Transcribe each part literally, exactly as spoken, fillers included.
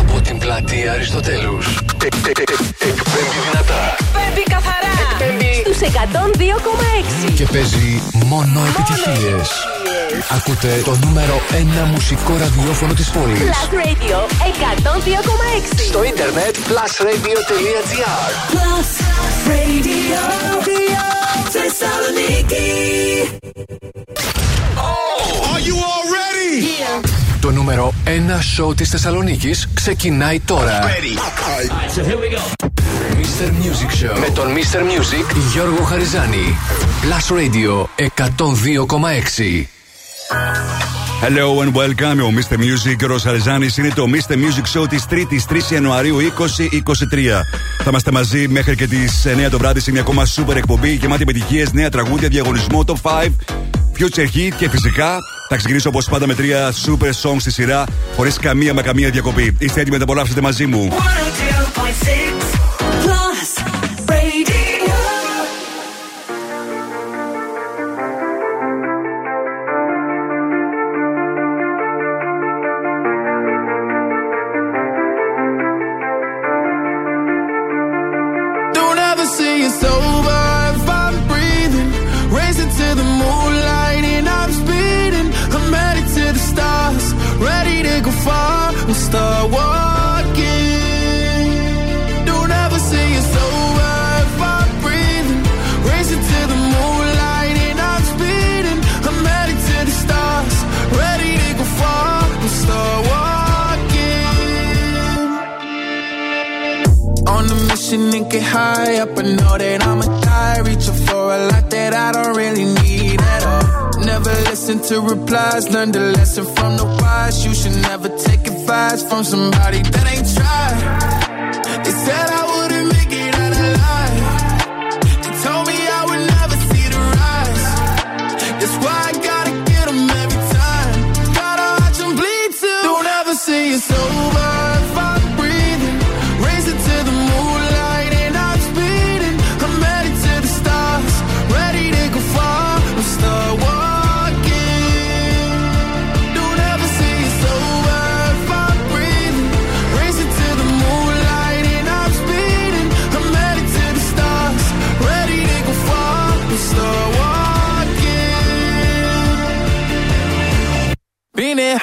Από την πλατεία Αριστοτέλους. Εκπέμπει δυνατά. Εκπέμπει καθαρά. Εκπέμπει στους εκατόν δύο κόμμα έξι. Και παίζει μόνο επιτυχίες. Ακούτε το νούμερο ένα μουσικό ραδιόφωνο της πόλης. Plus Radio εκατόν δύο κόμμα έξι. Στο ίντερνετ plus radio τελεία gr. Plus Radio Θεσσαλονίκη. Oh, are you all ready? Yeah. Το νούμερο ένα σόου της Θεσσαλονίκης ξεκινάει τώρα. Ready. Right, so here we go. Mister Music Show. Με τον Mister Music Γιώργο Χαριζάνη. Plus Radio εκατόν δύο κόμμα έξι. Hello and welcome, ο Mister Music, Γιώργος Χαριζάνης, είναι το Mister Music Show της Τρίτης, τρεις Ιανουαρίου είκοσι είκοσι τρία. Θα είμαστε μαζί μέχρι και τις εννιά το βράδυ σε μια ακόμα super εκπομπή γεμάτη επιτυχίες, νέα τραγούδια, διαγωνισμό, τοπ φάιβ, future hit και φυσικά θα ξεκινήσω όπως πάντα με τρία super songs στη σειρά, χωρίς καμία μα καμία διακοπή. Είστε έτοιμοι να τα απολαύσετε μαζί μου. Start walking. Don't ever say it's over if I'm breathing. Racing to the moonlight and I'm speeding. I'm headed to the stars, ready to go far. We'll start walking. On a mission and get high up. I know that I'ma die. Reaching for a lot that I don't really need at all. Never listen to replies. Learn the lesson from the wise. You should never take from somebody that ain't tried. They said I wouldn't make it out alive. They told me I would never see the rise. That's why I gotta get them every time. Gotta watch them bleed too. Don't ever say it's over if I'm breathing. Racing to the moonlight and I'm speeding. I'm headed to the stars, ready to go far. We'll start walking. Been there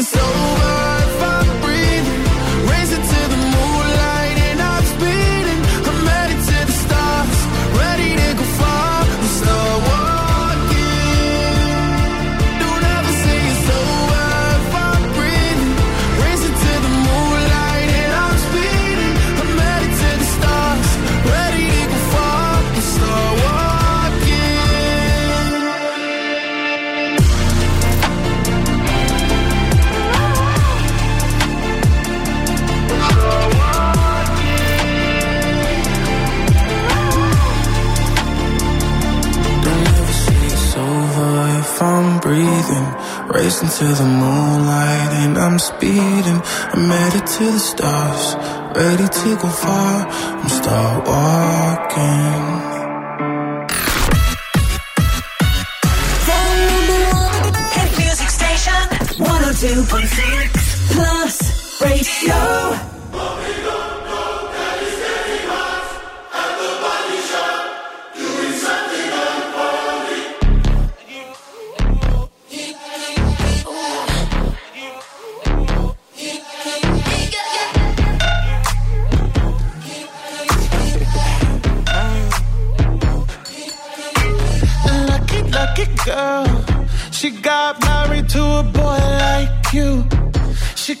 It's over if I'm breathing. Racing to the moonlight and I'm speeding. I'm headed to the stars, ready to go far. We'll start walking. Don't ever say it's over if I'm breathing. Racing to the moonlight and I'm speeding. I'm headed to the stars, ready to go far. We'll start walking. If I'm breathing, racing to the moonlight and I'm speeding. I'm headed to the stars, ready to go far. I'm start walking. Hit music station one oh two point six Plus Radio. Girl, she got married to a boy like you. She'd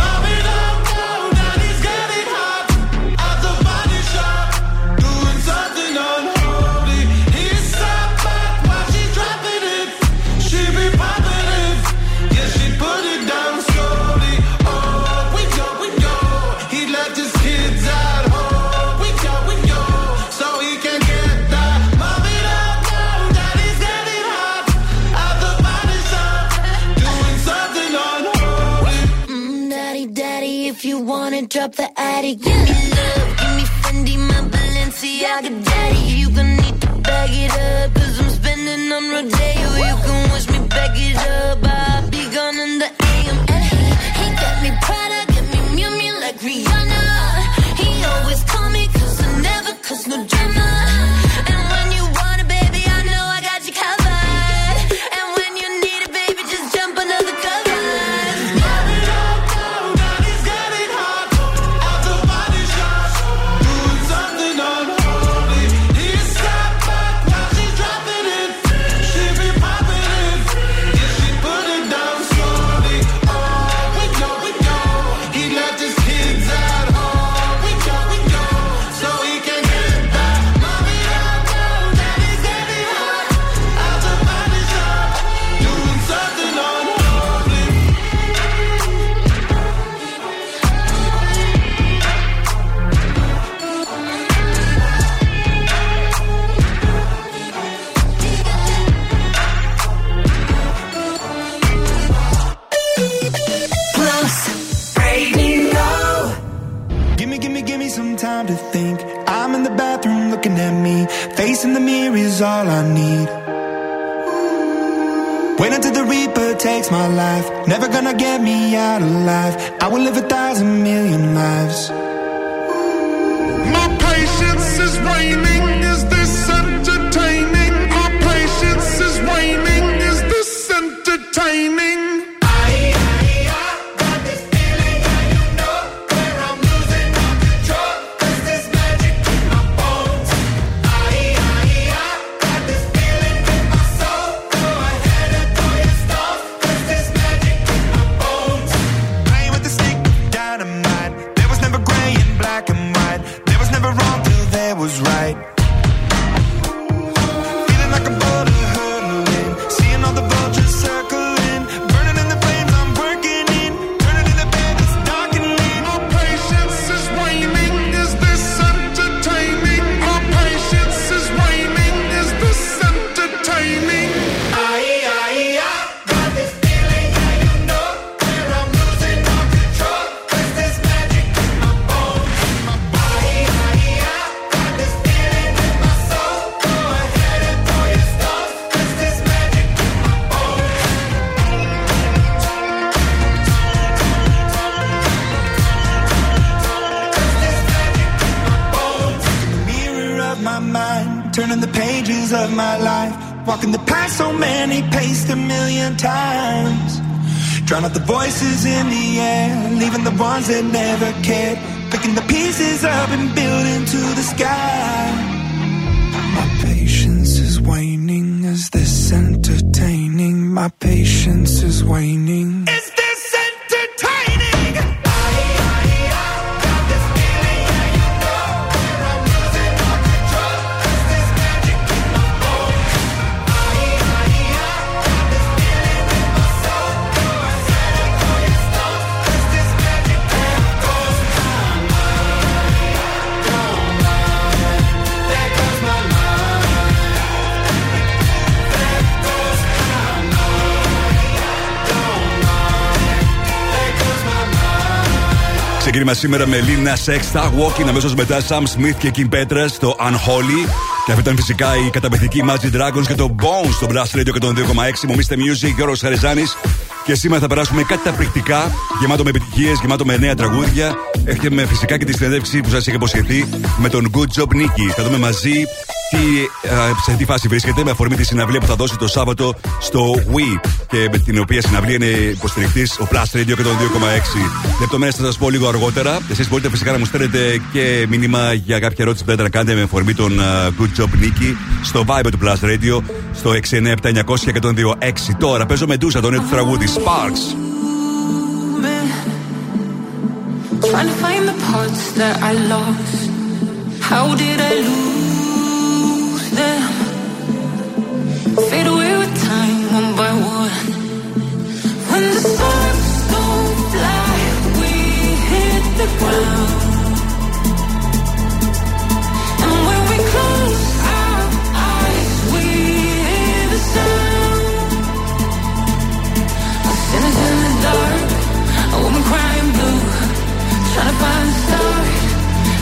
Mommy, don't go, daddy's getting hot at the body shop, doing something unholy. He's so bad, why she dropping it? She be popping it, yeah, she put it down slowly. Oh, we go, we go, he left his kids at home. We go, we go, so he can get that. Mommy, don't go, daddy's getting hot at the body shop, doing something unholy. Mm, daddy, daddy, if you wanna drop the attic, give me love, give me Fendi, my Balenciaga daddy. You gonna need to bag it up, 'cause I'm spending on Rodeo. You can wish me back it up, I'll be gone in the A M. And he, he got me Prada, got me Miu Miu like Rihanna. He always call me 'cause I never cause no drama. And when you want it, baby, I know I got you covered. And when you need it, baby, just jump under the covers. Mommy, don't go, daddy's getting hot at the body shop, doing something unholy. He's so bad, now she's dropping it, she be popping it, yeah, she put it down slowly. Oh, we go, we go, he left his kids at home. We go, we go, so he can get that. Mommy, don't go, daddy's getting hot at the body shop, doing something unholy. Plus Radio. Gimme, gimme, gimme some time to think. I'm in the bathroom looking at me. Facing the mirror is all I need. Wait until the Reaper takes my life. Never gonna get me out alive. I will live a thousand million lives. My patience is waning. Is this entertaining? My patience is waning. Is this entertaining? I ain't with the stick dynamite. There was never gray and black and white. There was never wrong till there was right. Feeling like a bird hurtling, seeing all the vultures circling, burning in the flames I'm working in, turning in the bed it's darkening. My patience is waning. Is this entertaining? My patience is waning. Is this entertaining? Mirror of my mind, turning the pages of my life, walking the path so many paced a million times. Drown out the voices in the air, leaving the ones that never cared, picking the pieces up and building to the sky. My patience is waning. Is this entertaining? My patience is waning. Is this entertaining? Ξεκίνημα σήμερα με Lina Sexta, Walking, αμέσως μετά Sam Smith και Kim Petras στο Unholy. Και αυτή ήταν φυσικά η καταπληκτική Magic Dragons και το Bones στο Blast Radio εκατόν δύο κόμμα έξι. Μομίστε Music, Γιώργος Χαριζάνης. Και σήμερα θα περάσουμε καταπληκτικά, γεμάτο με επιτυχίες, γεμάτο με νέα τραγούδια. Έχετε με φυσικά και τη συνέντευξη που σας είχα υποσχεθεί με τον Good Job Nicky. Θα δούμε μαζί σε τι φάση βρίσκεται με αφορμή τη συναυλία που θα δώσει το Σάββατο στο Wii, και με την οποία συναυλία είναι υποστηρικτής ο Plus Radio και τον δύο κόμμα έξι. Λεπτομέρειες θα σας πω λίγο αργότερα. Εσείς μπορείτε φυσικά να μου στέλνετε και μήνυμα για κάποια ερώτηση που θέλετε να κάνετε με αφορμή τον Good Job Nicky στο Vibe του Plus Radio στο έξι εννιά επτά εννιά μηδέν μηδέν ένα μηδέν δύο έξι. Τώρα παίζω με ντούσα το νέο του τραγούδι Sparks. Trying to find the parts that I lost. How did I lose them? Fade away with time, one by one. When the sparks don't fly, we hit the ground. And when we close our eyes, we hear the sound. Our sinners in the dark, a woman crying blue. Trying to find the stars,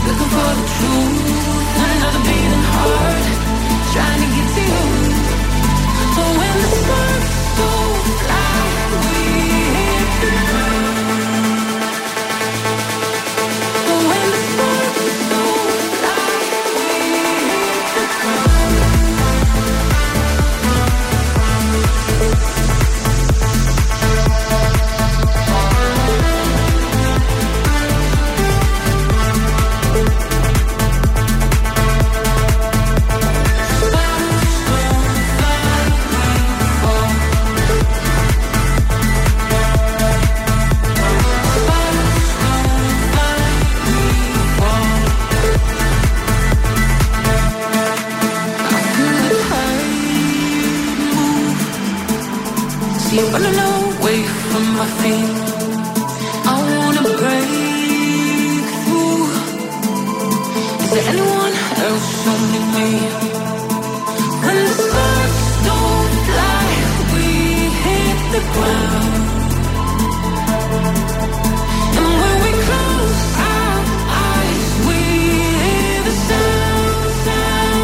looking for the truth. And another beating heart, trying to get to you. But when the sparks don't fly, we hit the ground. But when the sparks don't fly, we hit the ground. Running away from my fate, I wanna break through. Is there anyone else, only me? When the sparks don't fly, we hit the ground. And when we close our eyes, we hear the sound, sound.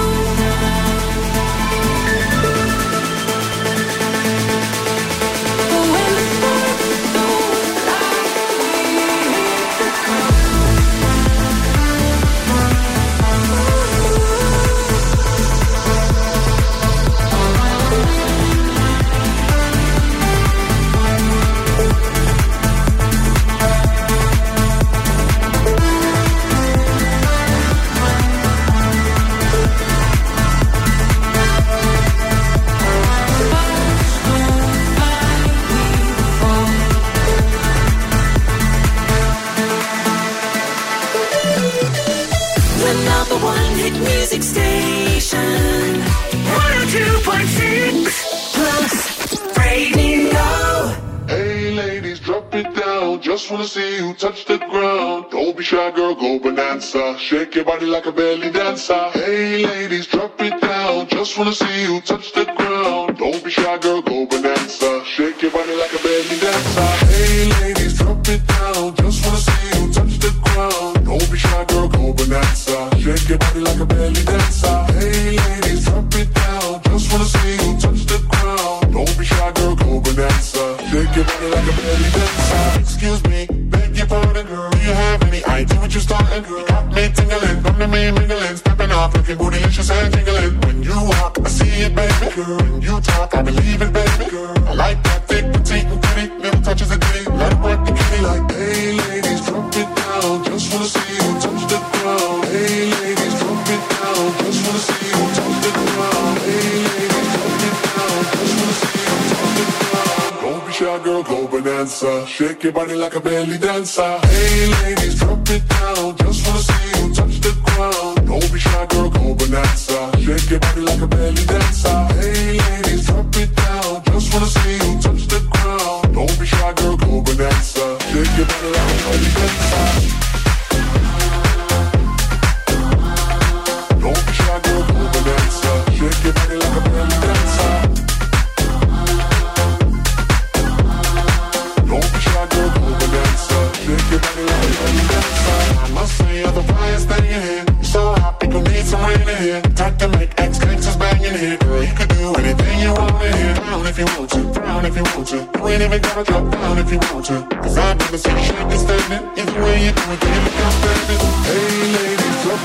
Music station one oh two point six Plus Radio. Hey ladies, drop it down. Just wanna see you touch the ground. Don't be shy, girl, go bonanza. Shake your body like a belly dancer. Hey ladies, drop it down. Just wanna see you touch the ground. Don't be shy, girl, go bonanza. Shake your body like a belly dancer. Hey ladies, drop it down. Just wanna see you touch the ground. Don't be shy, girl, go bonanza. Shake your body like a belly dancer. Hey ladies, drop it down. Just wanna see you touch the ground. Don't be shy, girl, go bonanza. Shake your body like a belly dancer. Excuse me, beg your pardon, girl. Do you have any idea what you're starting, girl? You got me tingling, come to me mingling. Stepping off, looking bootylicious and tingling. When you walk, I see it, baby, girl. When you talk, I believe it, baby, girl. I like that thick, petite, and pretty. Little touches of ditty, let it work the kitty. Like, hey ladies, drop it down. Just wanna see you touch the ground. Hey ladies, drop it down. Just wanna see you touch the ground. Hey ladies, drop it down. Just wanna see you touch the ground. Don't be shy, girl, go bonanza. Shake your body like a belly dancer. Hey ladies, drop it down. Just wanna see you touch the ground. Don't be shy, girl, go bonanza. Shake your body like a belly dancer. Hey ladies, drop it down. Just wanna see you touch the ground. Don't be shy, girl, go bonanza. Shake your body like a belly dancer. Shake your body like a belly dancer. Don't be shy, girl, go bonanza. Shake your body like a belly dancer. I must say you're the finest thing in here. You're so hot, people need some rain in here. Time to make ex-cakes is banging here. Girl, you can do anything you want in here. Frown if you want to, frown if you want to. ain't even gotta drop down if you want to. Cause I'm in the same shape and standing. Either way you do it, then you make it standing. Hey ladies, drop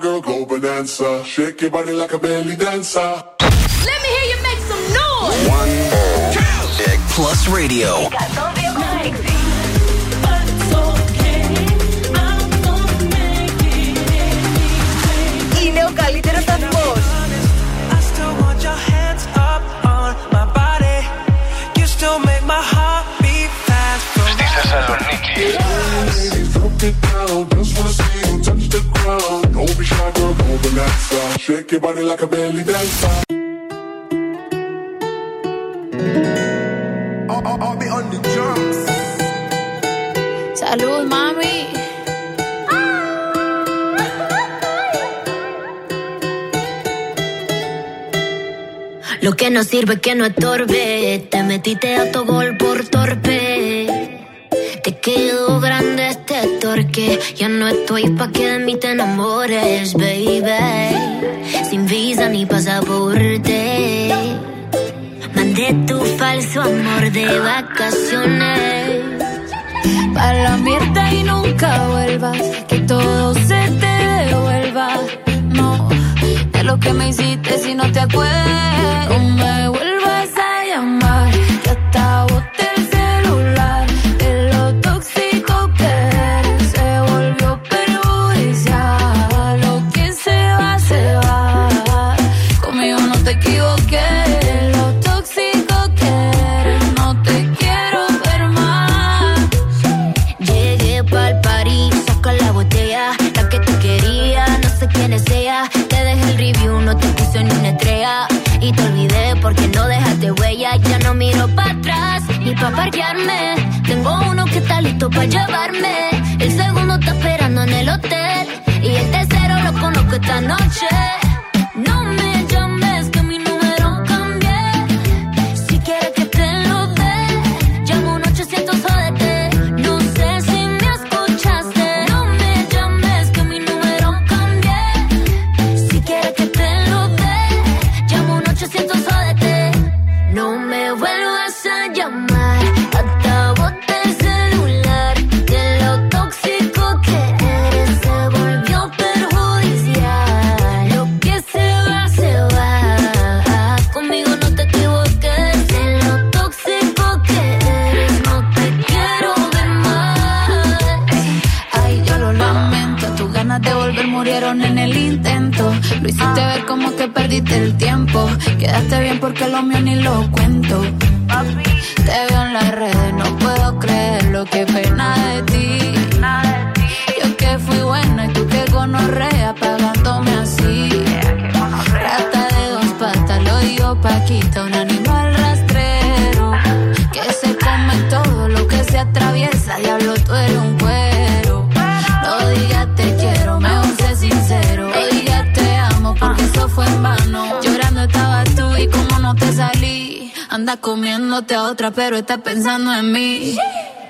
Girl, go bonanza. Shake your body like a belly dancer. Let me hear you make some noise. One, two, three. Plus Radio. Είναι ο καλύτερος σταθμός. I still want your hands up on my body. You still make my heart beat fast. Στη Θεσσαλονίκη. It down, just wanna see you touch the ground. Don't be shy, girl, go bonanza. Shake your body like a belly dancer. I'll, I'll, I'll be on the drums. Salud, mami. Lo que no sirve que no estorbe. Te metiste a tu gol por torpe. Te quedó grande este torque. Ya no estoy pa' que de mí te enamores, baby. Sin visa ni pasaporte. Mandé tu falso amor de vacaciones. Pa' la mierda y nunca vuelvas. Que todo se te devuelva. No, de lo que me hiciste si no te acuerdas. No me vuelvas a llamar. Que hasta vos te pa' parquearme, tengo uno que está listo pa' llevarme. El segundo está esperando en el hotel y el tercero lo conozco esta noche. No me llames que mi número cambié. Si quieres que te lo dé, llamo un ochocientos jódete. No sé si me escuchaste. No me llames que mi número cambié. Si quieres que te lo dé, llamo un ochocientos jódete. No me vuelvas a llamar. En el intento, lo hiciste ver como que perdiste el tiempo. Quedaste bien porque lo mío ni lo cuento. Papi. Te veo en las redes, no puedo creer lo que pena de ti. Pena de ti. Yo que fui buena y tú que gonorrea pagándome así. Yeah, rata de dos patas, lo digo Paquita, un animal rastrero que se come todo lo que se atraviesa. Diablo, tú eres un cuero. No digas te quiero, me sincero, oiga te amo porque eso fue en vano. Llorando estabas tú y como no te salí. Andas comiéndote a otra pero estás pensando en mí.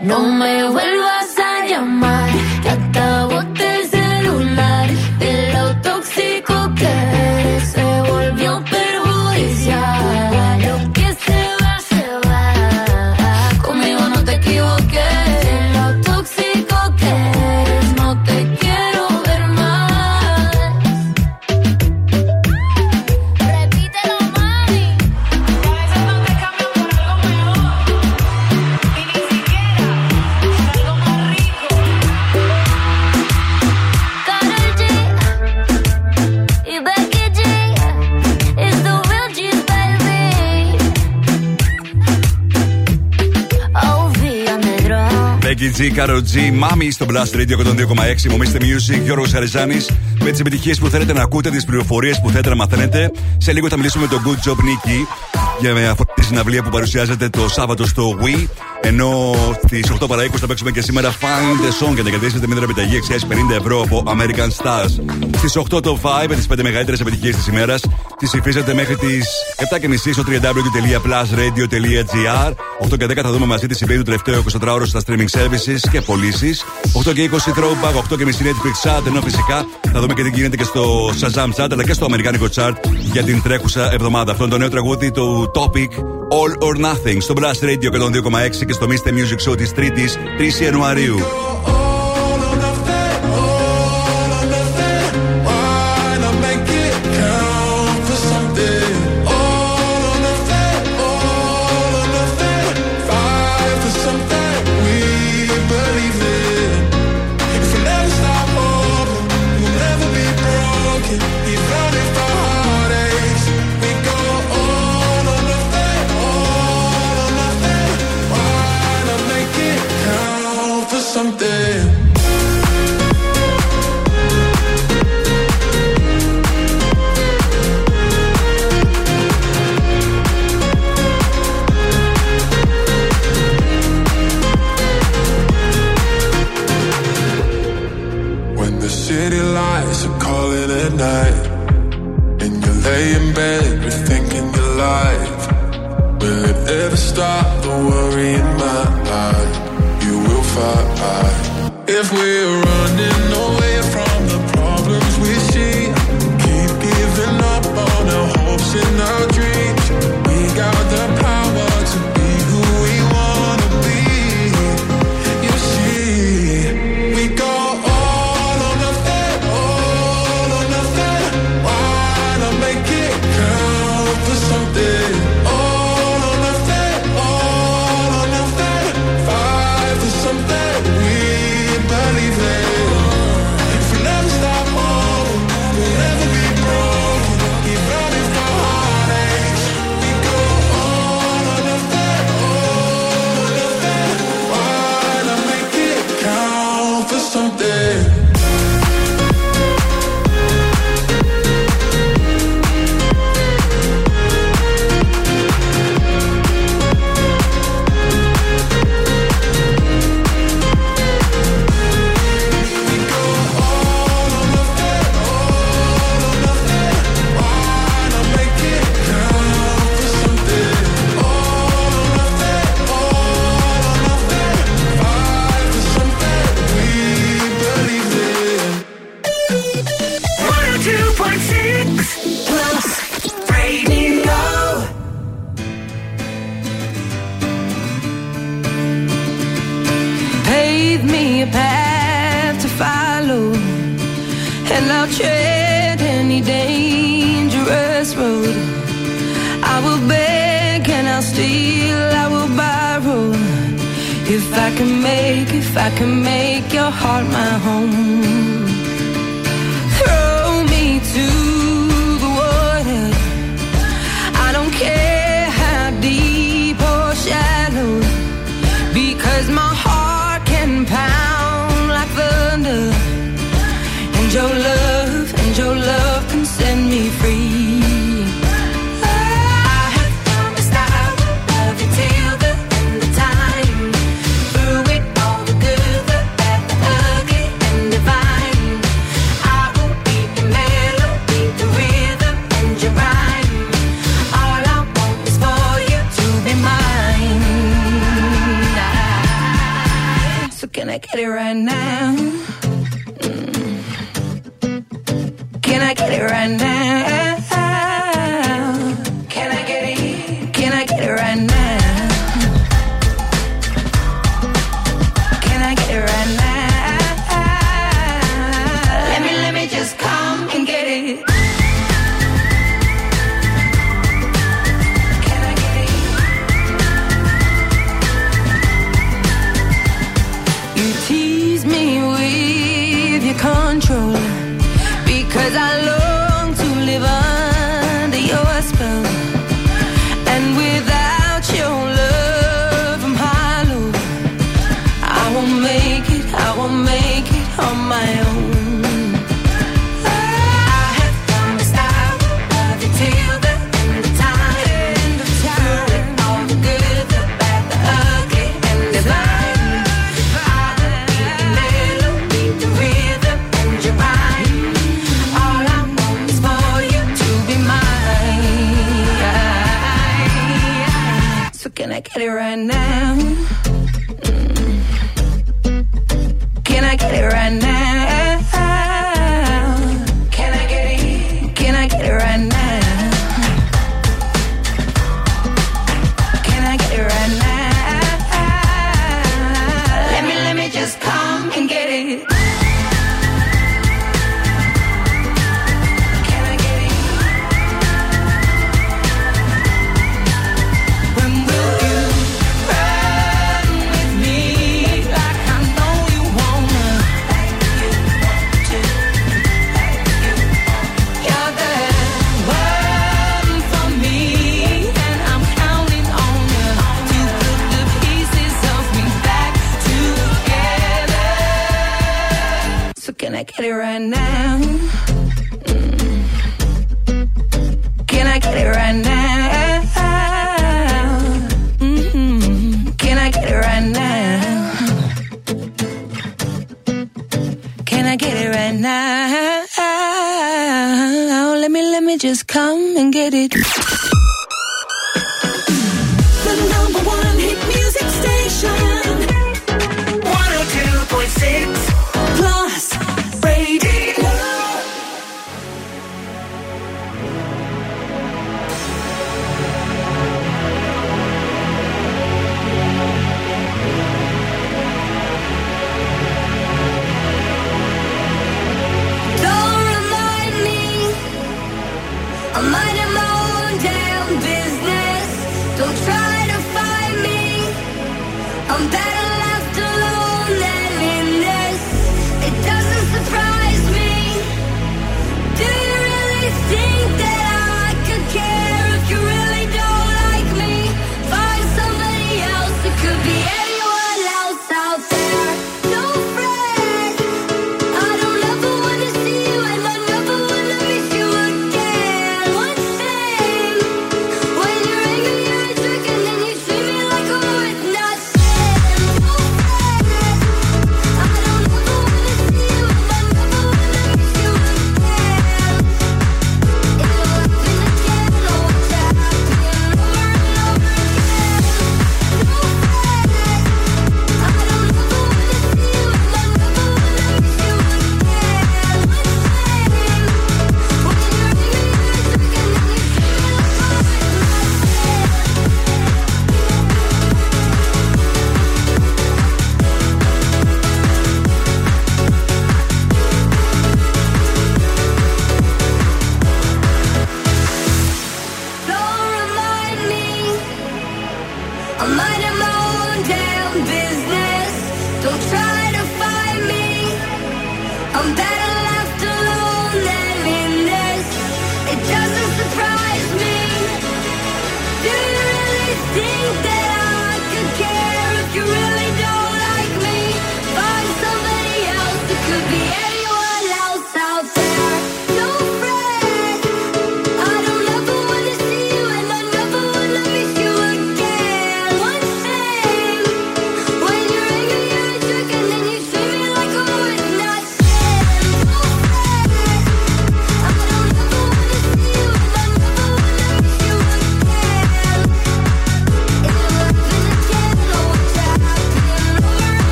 No me vuelvas a llamar, que hasta boté el celular. De lo tóxico que eres se volvió perjudicial. Lo que se va, se va. Conmigo no te equivoques. Becky G, Karol G, Mami στο Blast Radio εκατόν δύο κόμμα έξι, Mommy's The Music, Γιώργος Χαριζάνης. Με τις επιτυχίες που θέλετε να ακούτε, τις πληροφορίες που θέλετε να μαθαίνετε. Σε λίγο θα μιλήσουμε με τον Good Job Nicky για αφορά τη συναυλία που παρουσιάζεται το Σάββατο στο Wii. Ενώ στις οκτώ παρά είκοσι θα παίξουμε και σήμερα Find the Song για να κρατήσετε μια επιταγή αξίας πενήντα ευρώ από American Stars. Στις οκτώ το Vibe, τις πέντε μεγαλύτερες επιτυχίες της ημέρας. Τις ψηφίζετε μέχρι τις επτά και μισή στο double-u double-u double-u τελεία plus radio τελεία gr. οκτώ και δέκα θα δούμε μαζί τη συμβαίνει του τελευταίου εικοσιτετράωρου στα streaming services και πωλήσεις. οκτώ και είκοσι Throwback, οκτώ και μισή Netflix Chart. Ενώ φυσικά θα δούμε και τι γίνεται και στο Shazam Chart αλλά και στο αμερικάνικο Chart για την τρέχουσα εβδομάδα. Αυτό είναι το νέο τραγούδι του Topic, All or Nothing, στο Blast Radio εκατόν δύο κόμμα έξι και στο Mister Music Show της Τρίτης, τρεις Ιανουαρίου. Without you Can I get it right now? Mm. Can I get it right now? Can I get it? Can I get it right now? Can I get it right now? Let me, let me just come and get it. Can I get it right now? Mm. Can I get it right now? Mm-hmm. Can I get it right now? Can I get it right now? Let me, let me just come and get it. The number one hit music station. one oh two point six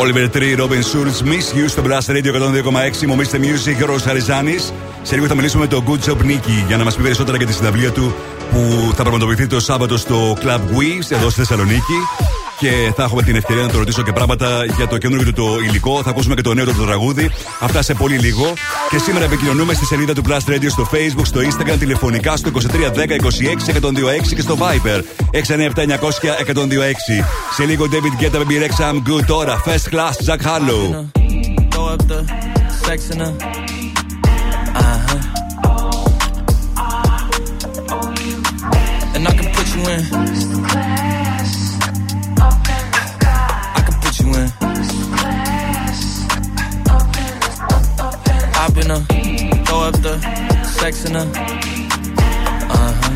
Oliver Tree, Robin Schulz, Miss You στο Blast Radio εκατόν δύο κόμμα έξι. Μομίστε Music, Γιώργος Χαριζάνης. Σε λίγο θα μιλήσουμε με τον Good Job Nicky για να μας πει περισσότερα για τη συναυλία του που θα πραγματοποιηθεί το Σάββατο στο Club Wii εδώ στη Θεσσαλονίκη. και θα έχουμε την ευκαιρία να το ρωτήσω και πράγματα για το καινούργιο του υλικό. Θα ακούσουμε και το νέο του τραγούδι. Αυτά σε πολύ λίγο. Και σήμερα επικοινωνούμε στη σελίδα του Plus Radio στο Facebook, στο Instagram, τηλεφωνικά στο είκοσι τρία δέκα είκοσι έξι εκατόν είκοσι έξι και στο Viber έξι εννιά επτά εννιά μηδέν μηδέν εκατόν είκοσι έξι. Σε λίγο David Guetta, Baby Rex, I'm Good. Τώρα First Class, Jack Harlow. And I can put you in. First class, up in the sky. I can put you in. First class, up in the, up in the. Hop in her, throw up the sex in her. Uh huh.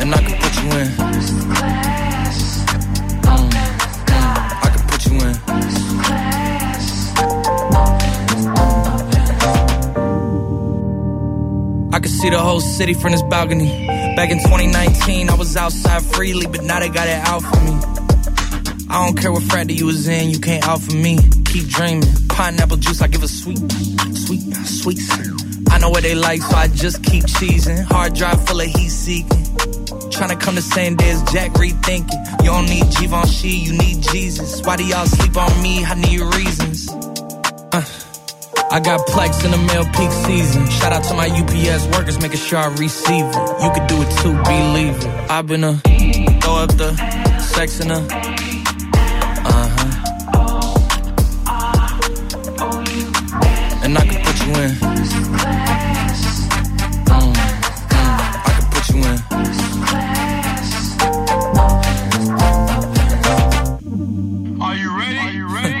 And I can put you in. First class, up in the sky. I can put you in. First class, up in the, up in the. I can see the whole city from this balcony. Back in twenty nineteen, I was outside freely, but now they got it out for me. I don't care what frat you was in, you can't out for me. Keep dreaming. Pineapple juice, I give a sweet, sweet, sweet. I know what they like, so I just keep cheesing. Hard drive full of heat seeking. Tryna come the same day as Jack, rethinking. You don't need Givenchy, you need Jesus. Why do y'all sleep on me? I need reasons. Uh. I got plex in the mail peak season. Shout out to my U P S workers making sure I receive it. You could do it too, believe it. I've been a throw up the sex in a uh-huh. And I can put you in. Mm, mm, I can put you in. Are you ready? Are you ready?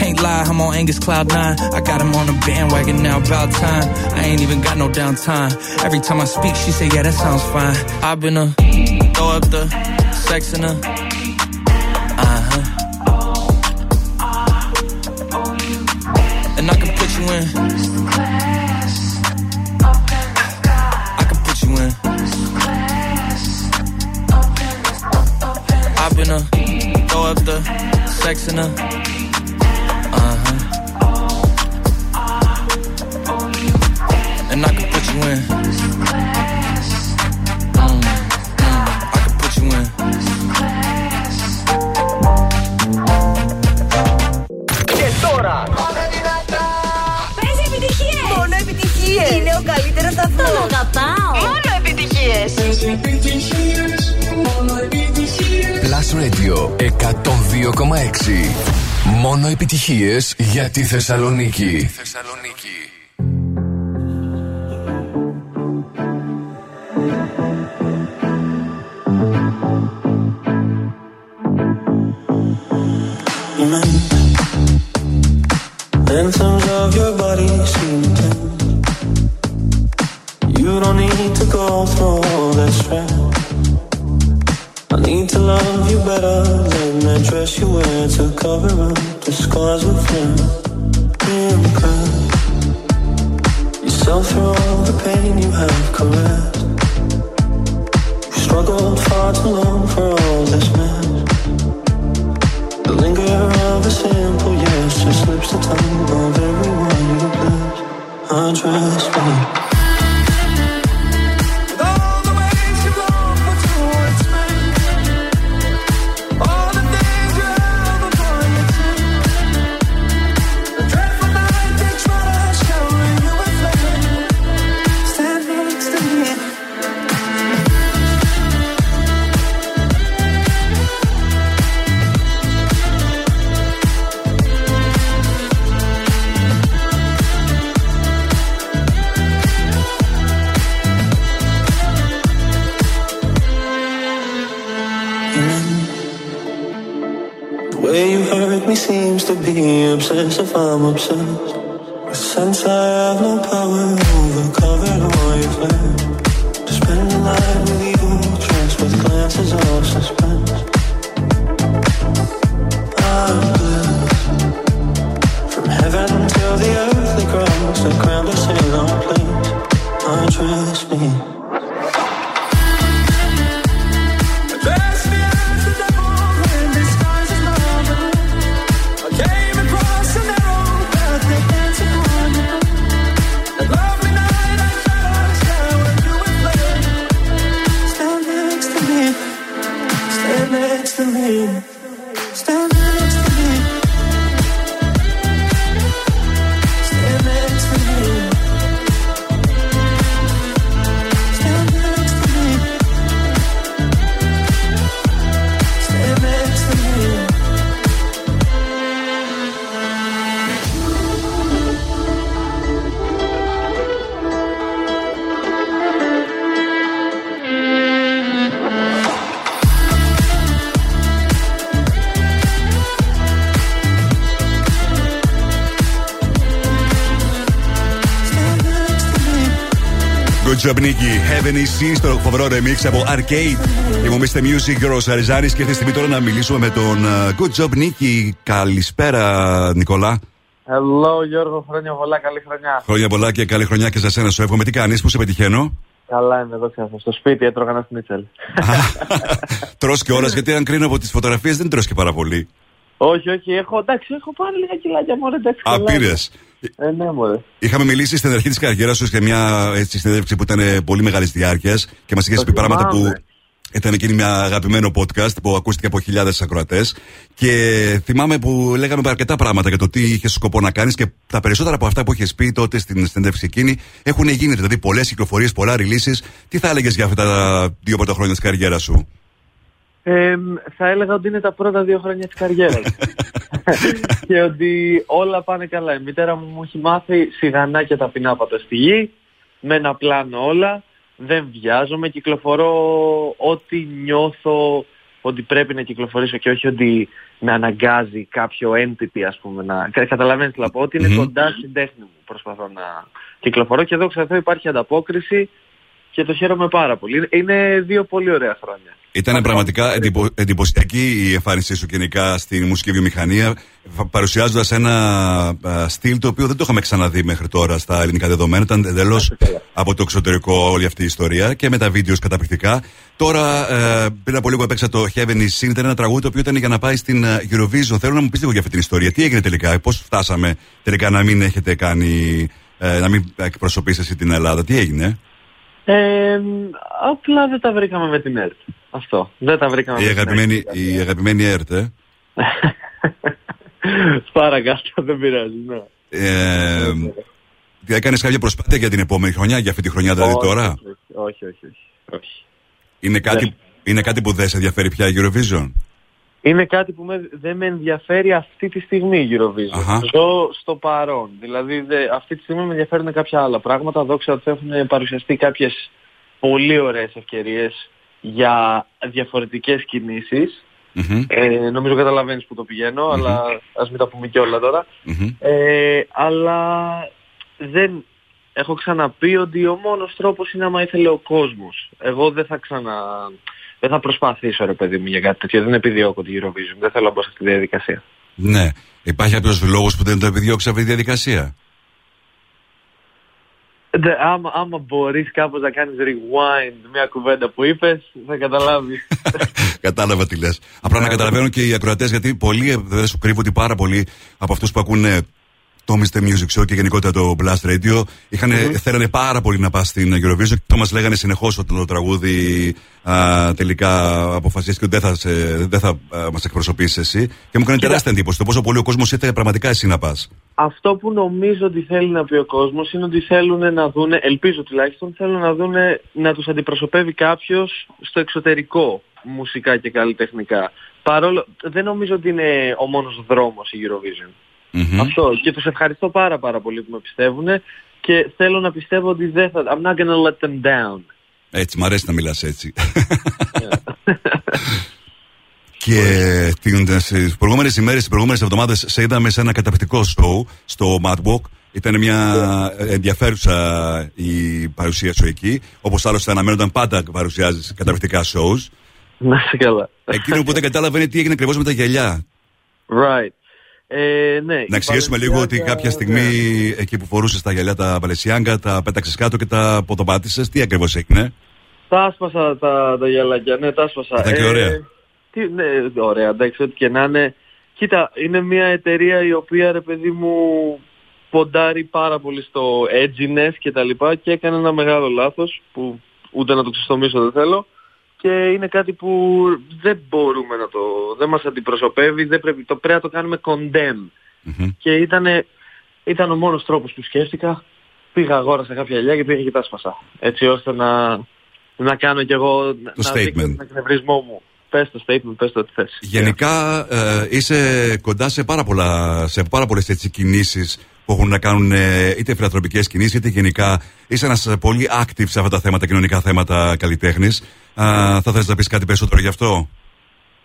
Can't lie, I'm on Angus Cloud nine. I got him on a bandwagon now, about time. I ain't even got no downtime. Every time I speak, she say, yeah, that sounds fine. I've been a throw up the sex in a uh-huh. And I can put you in. I can put you in. I've been a throw up the sex in a. And I can put you in. First class. Mm, mm, I can put you in. First class. Και τώρα. Πες επιτυχίες. Μόνο επιτυχίες. Είναι ο καλύτερος σταθμός. Τον αγαπάω. Μόνο επιτυχίες. Μόνο επιτυχίες. Plus Radio εκατόν δύο κόμμα έξι. Μόνο επιτυχίες για τη Θεσσαλονίκη. Θεσσαλονίκη. Symptoms of your body seem intense. You don't need to go through all that stress. I need to love you better than that dress you wear to cover up the scars within. Being crushed yourself through all the pain you have caressed. You struggled far too long for all this mess. The linger of a simple yes just slips the tongue of everyone you bless. I trust me. Seems to be obsessed if I'm obsessed. But since I have no power over covering all your flesh, to spend a night with you, dressed with glances of suspense. I'm blessed. Takes a crown to say no, please. I trust me. Good Job Nicky, Heaven is in στο φοβερό remix από Arcade. Είμαι Mister Music, Γιώργος Χαριζάνης και ήρθε η στιγμή τώρα να μιλήσουμε με τον Good Job Nicky. Καλησπέρα, Νικόλα. Hello, Γιώργο, χρόνια πολλά, καλή χρονιά. Χρόνια πολλά και καλή χρονιά και σε σένα, σου εύχομαι. Τι κάνεις, πού σε πετυχαίνω? Καλά, είμαι εδώ, στο σπίτι, έτρωγα ένα σνίτσελ. Τρως και ώρας, γιατί αν κρίνω από τις φωτογραφίες δεν τρως και πάρα πολύ. Όχι, όχι, έχω, εντάξει, έχω πάρει λίγα κιλάκια μόνο, εντάξει. Α, πήρες. Ε, ναι, μωρέ. Είχαμε μιλήσει στην αρχή της καριέρας σου για μια έτσι, συνέντευξη που ήταν πολύ μεγάλης διάρκειας και μας είχες πει πράγματα που ήταν εκείνη μια αγαπημένο podcast που ακούστηκε από χιλιάδες ακροατές. Και θυμάμαι που λέγαμε αρκετά πράγματα για το τι είχες σκοπό να κάνεις και τα περισσότερα από αυτά που είχες πει τότε στην συνέντευξη εκείνη έχουν γίνει. Δηλαδή, πολλές κυκλοφορίες, πολλά releases. Τι θα έλεγες για αυτά τα δύο πρώτα χρόνια της καριέρας σου? Ε, θα έλεγα ότι είναι τα πρώτα δύο χρόνια της καριέρας και ότι όλα πάνε καλά. Η μητέρα μου μου έχει μάθει σιγανά και ταπεινά πατώ στη γη, με ένα πλάνο όλα, δεν βιάζομαι, κυκλοφορώ ό,τι νιώθω ότι πρέπει να κυκλοφορήσω και όχι ότι με αναγκάζει κάποιο entity, ας πούμε, να... Καταλαβαίνεις τι να πω, ότι είναι mm-hmm. κοντά στην τέχνη μου, προσπαθώ να κυκλοφορώ και εδώ ξανθώ υπάρχει ανταπόκριση και το χαίρομαι πάρα πολύ. Είναι δύο πολύ ωραία χρόνια. Ήταν πραγματικά εντυπω, εντυπωσιακή η εμφάνισή σου γενικά στην μουσική βιομηχανία, παρουσιάζοντας ένα α, στυλ το οποίο δεν το είχαμε ξαναδεί μέχρι τώρα στα ελληνικά δεδομένα. Ήταν εντελώς από το εξωτερικό όλη αυτή η ιστορία και με τα βίντεο καταπληκτικά. Τώρα, ε, πριν από λίγο έπαιξα το Heaven is in, ήταν ένα τραγούδι το οποίο ήταν για να πάει στην Eurovision. Θέλω να μου πεις λίγο για αυτή την ιστορία. Τι έγινε τελικά, πώς φτάσαμε τελικά να μην έχετε κάνει, ε, να μην εκπροσωπήσετε την Ελλάδα, τι έγινε? Ε, απλά δεν τα βρήκαμε με την ΕΡΤ. Αυτό. Δεν τα βρήκαμε η με αγαπημένη, την ΕΡΤ. Η αγαπημένη ΕΡΤ, ε. Παρακάτω, δεν πειράζει, ναι. Ε, Έκανες κάποια προσπάθεια για την επόμενη χρονιά, για αυτή τη χρονιά δηλαδή όχι, τώρα? Όχι, όχι, όχι, όχι. Είναι, κάτι, δεν. είναι κάτι που δεν σε ενδιαφέρει πια η Eurovision? Είναι κάτι που με, δεν με ενδιαφέρει αυτή τη στιγμή η Eurovision. Ζω στο παρόν. Δηλαδή δε, αυτή τη στιγμή με ενδιαφέρουν κάποια άλλα πράγματα. Δόξα ότι έχουν παρουσιαστεί κάποιες πολύ ωραίες ευκαιρίες για διαφορετικές κινήσεις. Mm-hmm. Ε, νομίζω καταλαβαίνεις που το πηγαίνω, mm-hmm. αλλά ας μην τα πούμε και όλα τώρα. Mm-hmm. Ε, αλλά δεν... Έχω ξαναπεί ότι ο μόνος τρόπος είναι άμα ήθελε ο κόσμος. Εγώ δεν θα ξανα... Δεν θα προσπαθήσω, ρε παιδί μου, για κάτι τέτοιο. Δεν επιδιώκω την Eurovision. Δεν θέλω να μπω σε αυτή τη διαδικασία. Ναι. Υπάρχει κάποιος λόγος που δεν το επιδιώξει αυτή τη διαδικασία? Δε, άμα, άμα μπορείς κάπως να κάνεις rewind μια κουβέντα που είπες, θα καταλάβεις. Κατάλαβα τι λες. Απλά να καταλαβαίνουν και οι ακροατές, γιατί πολλοί, δεν σου κρύβω ότι πάρα πολλοί από αυτούς που ακούνε το Mister Music Show και γενικότερα το Blast Radio είχανε, mm-hmm. θέλανε πάρα πολύ να πας στην Eurovision και το μας λέγανε συνεχώς ότι το τραγούδι α, τελικά αποφασίστηκε ότι δεν θα, σε, δεν θα α, μας εκπροσωπήσεις εσύ και μου έκανε τεράστια εντύπωση το πόσο πολύ ο κόσμος ήθελε πραγματικά εσύ να πας. Αυτό που νομίζω ότι θέλει να πει ο κόσμος είναι ότι θέλουν να δουν, ελπίζω τουλάχιστον, θέλουν να δουν να τους αντιπροσωπεύει κάποιος στο εξωτερικό μουσικά και καλλιτεχνικά. Παρόλο, δεν νομίζω ότι είναι ο μόνος δρόμος η Eurovision. Mm-hmm. Αυτό. Και τους ευχαριστώ πάρα πάρα πολύ που με πιστεύουν και θέλω να πιστεύω ότι δεν θα... I'm not gonna let them down. Έτσι, μ' αρέσει να μιλάς έτσι. Yeah. Και τις προηγούμενες ημέρες, τις προηγούμενες εβδομάδες σε είδαμε σε ένα καταπληκτικό show στο Madwalk. Ήταν μια yeah. ενδιαφέρουσα η παρουσία σου εκεί. Όπως άλλωστε αναμένονταν πάντα παρουσιάζεις καταπληκτικά shows. Να είσαι καλά. Εκείνο που δεν κατάλαβε είναι τι έγινε ακριβώς με τα γυαλιά. Right. Ε, ναι, να εξηγήσουμε Balenciaga... λίγο ότι κάποια στιγμή yeah. εκεί που φορούσες τα γυαλιά τα Balenciaga τα πέταξες κάτω και τα ποτοπάτησες. Τι ακριβώς έγινε? Τα άσπασα τα, τα γυαλάκια, ναι, τα άσπασα. Ήταν και ωραία. Ε, τι, ναι, ωραία, εντάξει, ό,τι και να είναι. Κοίτα, είναι μια εταιρεία η οποία, ρε παιδί μου, ποντάρει πάρα πολύ στο edginess και τα λοιπά και έκανε ένα μεγάλο λάθος που ούτε να το ξεστομίσω δεν θέλω. Και είναι κάτι που δεν μπορούμε να το... δεν μας αντιπροσωπεύει, δεν πρέπει, το πρέπει να το κάνουμε condemn. Mm-hmm. Και ήτανε, ήταν ο μόνος τρόπος που σκέφτηκα. Πήγα, αγόρασα κάποια ελιά και πήγα και τα σπασά. Έτσι ώστε να, να κάνω κι εγώ... Το να δείξω τον εκνευρισμό μου. Πες το statement, πες το τι θες. Γενικά ε, είσαι κοντά σε πάρα, πολλά, σε πάρα πολλές έτσι κινήσεις που έχουν να κάνουν ε, είτε φιλανθρωπικές κινήσεις είτε γενικά. Είσαι ένας πολύ active σε αυτά τα θέματα, κοινωνικά θέματα καλλιτέχνης. Α, θα θες να πεις κάτι περισσότερο γι' αυτό?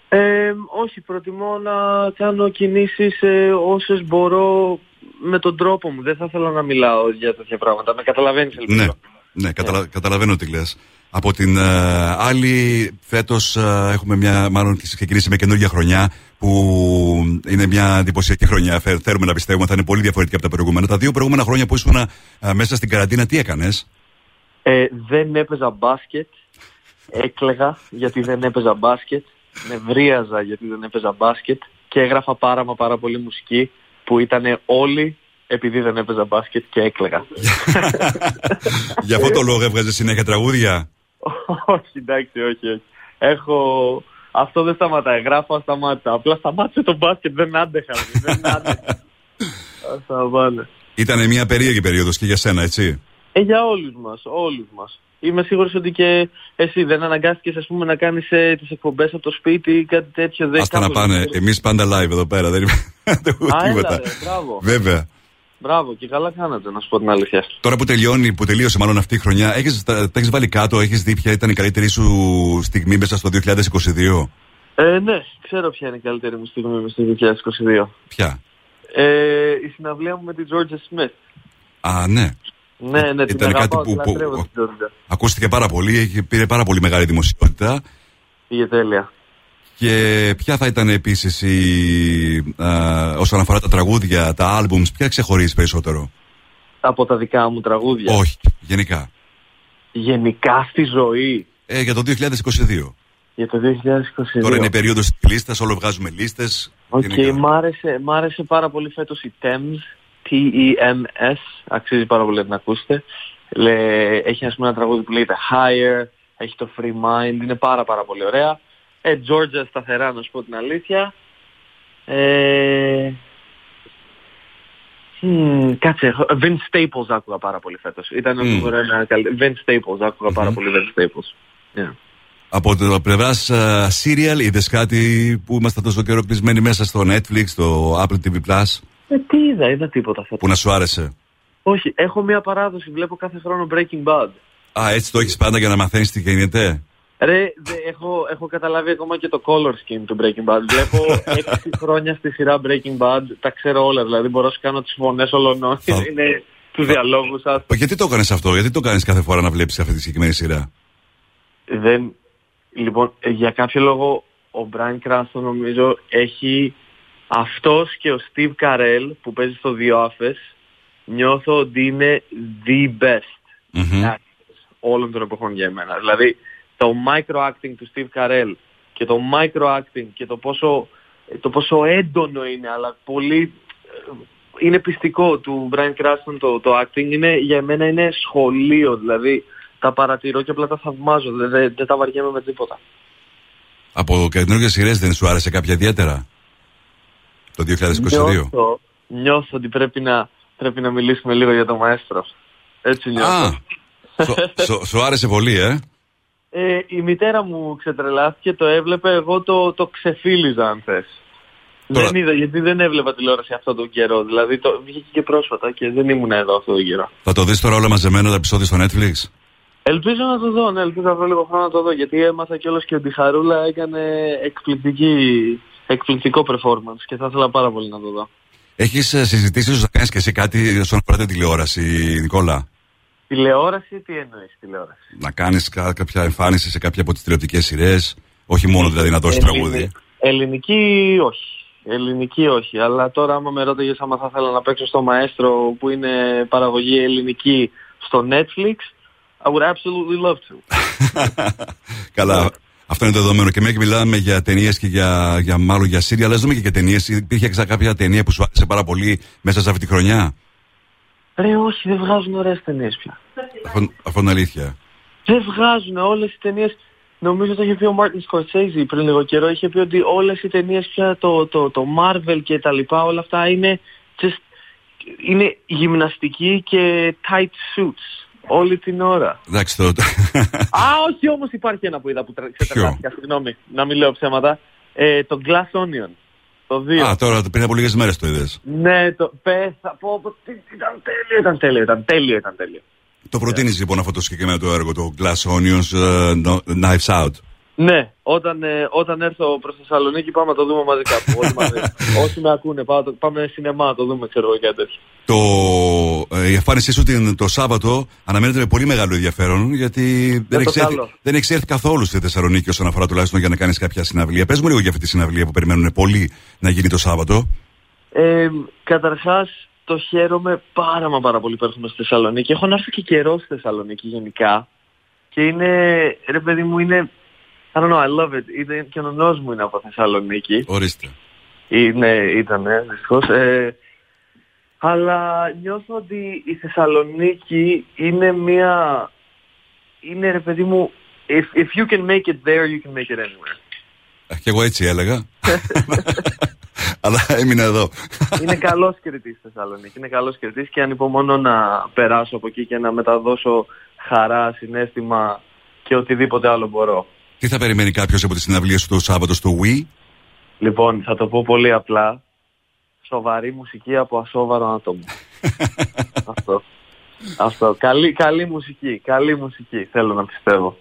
Ε, όχι, προτιμώ να κάνω κινήσεις ε, όσες μπορώ με τον τρόπο μου. Δεν θα θέλω να μιλάω για τέτοια πράγματα. Με καταλαβαίνεις ελπίζω? Ναι, ναι καταλα, ε. καταλαβαίνω τι λες. Από την uh, άλλη, φέτος uh, έχουμε μια, μάλλον ξεκινήσει με καινούργια χρονιά που είναι μια εντυπωσιακή χρονιά. Θέλουμε να πιστεύουμε, θα είναι πολύ διαφορετική από τα προηγούμενα. Τα δύο προηγούμενα χρόνια που ήσουν uh, μέσα στην καραντίνα, τι έκανες? Ε, δεν έπαιζα μπάσκετ. Έκλαιγα γιατί δεν έπαιζα μπάσκετ. Νευρίαζα γιατί δεν έπαιζα μπάσκετ. Και έγραφα πάρα μα πάρα πολύ μουσική που ήταν όλοι... επειδή δεν έπαιζα μπάσκετ και έκλαιγα. Για αυτό το λόγο έβγαζες συνέχεια τραγούδια? Όχι, εντάξει, όχι, όχι. Έχω... Αυτό δεν σταματάει. Γράφω, σταμάτησα. Απλά σταμάτησε το μπάσκετ, δεν άντεχα. Δεν άντεχα. Ασταμάνε. Ήτανε μια περίεργη περίοδος και για σένα, έτσι? Ε, για όλους μας, όλους μας. Είμαι σίγουρος ότι και εσύ δεν αναγκάστηκες, ας πούμε, να κάνεις ε, τις εκπομπές από το σπίτι ή κάτι τέτοιο. Δε, Άστα να πάνε. Δε... Εμείς πάντα live εδώ πέρα. Δεν έχουμε τίποτα. Βέβαια. Μπράβο και καλά κάνατε, να σου πω την αλήθεια. Τώρα που τελειώνει, που τελείωσε μάλλον αυτή η χρονιά, έχεις, τα, τα έχεις βάλει κάτω, έχεις δει ποια ήταν η καλύτερη σου στιγμή μέσα στο δύο χιλιάδες είκοσι δύο? Ε, ναι, ξέρω ποια είναι η καλύτερη μου στιγμή μέσα στο δύο χιλιάδες είκοσι δύο. Ποια? Ε, η συναυλία μου με την Georgia Smith. Α, ναι. Ναι, ναι, ε, την ήταν αγαπάω, κάτι που, που, που την Georgia. Ακούστηκε πάρα πολύ, πήρε πάρα πολύ μεγάλη δημοσιότητα. Πήγε τέλεια. Και ποια θα ήταν επίσης η, α, όσον αφορά τα τραγούδια, τα albums, ποια ξεχωρίζει περισσότερο? Από τα δικά μου τραγούδια? Όχι, γενικά. Γενικά στη ζωή? Ε, για το δύο χιλιάδες είκοσι δύο. Για το δύο χιλιάδες είκοσι δύο. Τώρα είναι η περίοδος της λίστας, όλο βγάζουμε λίστες. Οκ, okay, μ' άρεσε, μ' άρεσε πάρα πολύ φέτος η τεμς, τι ι εμ ες, αξίζει πάρα πολύ να την ακούσετε. Λε, έχει ας πούμε ένα τραγούδι που λέγεται Higher, έχει το Free Mind, είναι πάρα πάρα πολύ ωραία. Ε, Georgia σταθερά, να σου πω την αλήθεια. Ε... Mm, κάτσε, Vince Staples άκουγα πάρα πολύ φέτος. Ήταν mm. ένα καλύτερο. Vince Staples, άκουγα mm-hmm. πάρα πολύ Vince Staples. Yeah. Από το πλευράς uh, serial, είδες κάτι που ήμασταν τόσο καιρό κλεισμένοι μέσα στο Netflix, στο Apple τι βι Plus? Ε, τι είδα, είδα τίποτα φέτος. Που να σου άρεσε? Όχι, έχω μια παράδοση, βλέπω κάθε χρόνο Breaking Bad. Α, έτσι το έχεις πάντα για να μαθαίνεις τι γίνεται? Ρε, δε, έχω, έχω καταλάβει ακόμα και το color scheme του Breaking Bad. Βλέπω έξι χρόνια στη σειρά Breaking Bad, τα ξέρω όλα. Δηλαδή μπορώ να σου κάνω τις φωνές όλων. Είναι τους διαλόγους σας. Γιατί το κάνεις αυτό, γιατί το κάνεις κάθε φορά να βλέπεις αυτή τη συγκεκριμένη σειρά? Δεν... Λοιπόν, για κάποιο λόγο ο Bryan Cranston νομίζω έχει αυτός και ο Steve Carell που παίζει στο The Office. Νιώθω ότι είναι the best mm-hmm. actors όλων των εποχών για εμένα. Δηλαδή το micro-acting του Steve Carell και το micro-acting και το πόσο, το πόσο έντονο είναι, αλλά πολύ είναι πιστικό του Bryan Cranston το, το acting, είναι, για μένα είναι σχολείο, δηλαδή τα παρατηρώ και απλά τα θαυμάζω, δεν δε, δε τα βαριέμαι με τίποτα. Από καινούργιες σειρές δεν σου άρεσε κάποια ιδιαίτερα το δύο χιλιάδες είκοσι δύο? Νιώθω, νιώθω ότι πρέπει να, πρέπει να μιλήσουμε λίγο για το μαέστρο. Έτσι νιώθω. Σου άρεσε πολύ, ε? Ε, η μητέρα μου ξετρελάθηκε, το έβλεπε, εγώ το, το ξεφύλιζα αν θες. Τώρα... Δεν είδα, γιατί δεν έβλεπα τηλεόραση αυτόν τον καιρό. Δηλαδή το βγήκε και πρόσφατα και δεν ήμουν εδώ αυτόν τον καιρό. Θα το δεις τώρα όλα μαζεμένα τα επεισόδια στο Netflix? Ελπίζω να το δω, ναι, ελπίζω να βρω λίγο χρόνο να το δω. Γιατί έμαθα κιόλας και ότι η Χαρούλα έκανε εκπληκτικό performance και θα ήθελα πάρα πολύ να το δω. Έχεις συζητήσει όσο θα κάνεις και εσύ κάτι όσον αφορά την τηλεόραση, Νικόλα? Τηλεόραση, τι εννοείς τηλεόραση? Να κάνεις κά- κάποια εμφάνιση σε κάποια από τις τηλεοπτικές σειρές, όχι μόνο δηλαδή να δώσεις Ελλην... τραγούδι. Ελληνική, όχι. ελληνική όχι. Αλλά τώρα άμα με ρώταγες άμα θα ήθελα να παίξω στο Μαέστρο που είναι παραγωγή ελληνική στο Netflix, I would absolutely love to. Καλά. Αυτό είναι το δεδομένο. Και μια και μιλάμε για ταινίες και για, για μάλλον για σύρια, αλλά δούμε και για ταινίες. Υπήρχε κάποια ταινία που σου άρεσε πάρα πολύ μέσα σε αυτή τη χρονιά? Ρε όχι, δεν βγάζουν ωραίες ταινίες πια. Αυτό, αυτό είναι αλήθεια. Δεν βγάζουν όλες οι ταινίες. Νομίζω το είχε πει ο Μάρτιν Σκορσέζι πριν λίγο καιρό. Είχε πει ότι όλες οι ταινίες πια, το, το, το Marvel και τα λοιπά, όλα αυτά είναι, just, είναι γυμναστική και tight suits. Όλη την ώρα. Εντάξει τότε. Α, όχι όμως υπάρχει ένα που είδα που ξετρελάθηκα, συγγνώμη, να μην λέω ψέματα. Ε, το Glass Onion. Το δύο. Α, τώρα πριν από λίγες μέρες το είδες. Ναι, το πέθα, πω, πω, ήταν τέλειο, ήταν τέλειο, ήταν τέλειο, ήταν τέλειο. Το προτείνεις yeah. λοιπόν αυτό το συγκεκριμένο το έργο, το Glass Onions, uh, Knives Out. Ναι, όταν, ε, όταν έρθω προς Θεσσαλονίκη πάμε να το δούμε μαζί κάπου. Όσοι, μαζί, όσοι με ακούνε, πάμε, πάμε σινεμά να το δούμε, ξέρω εγώ κάτι τέτοιο. Το, ε, η εμφάνισή σου την, το Σάββατο αναμένεται με πολύ μεγάλο ενδιαφέρον, γιατί δεν, δεν έχει έρθει καθόλου στη Θεσσαλονίκη όσον αφορά τουλάχιστον για να κάνεις κάποια συναυλία. Πες μου λίγο για αυτή τη συναυλία που περιμένουν πολλοί να γίνει το Σάββατο. Ε, καταρχάς, το χαίρομαι πάρα μα πάρα πολύ που έρχομαι στη Θεσσαλονίκη. Έχω να έρθει και καιρό στη Θεσσαλονίκη γενικά. Και είναι, ρε παιδί μου, είναι. I don't know, I love it. Ήταν και ο νονός μου είναι από Θεσσαλονίκη. Ορίστε. Ναι, ήτανε, δυστυχώς. Ε, αλλά νιώθω ότι η Θεσσαλονίκη είναι μία... Είναι, ρε παιδί μου, if, if you can make it there, you can make it anywhere. Κι εγώ έτσι έλεγα. Αλλά έμεινα εδώ. Είναι καλός κριτής Θεσσαλονίκη. Είναι καλός κριτής και ανυπομονώ να περάσω από εκεί και να μεταδώσω χαρά, συναίσθημα και οτιδήποτε άλλο μπορώ. Τι θα περιμένει κάποιος από τις συναυλίες του το Σάββατο στο Wii? Λοιπόν, θα το πω πολύ απλά. Σοβαρή μουσική από ασόβαρο άτομο. Αυτό. Αυτό. Καλή, καλή μουσική. Καλή μουσική. Θέλω να πιστεύω.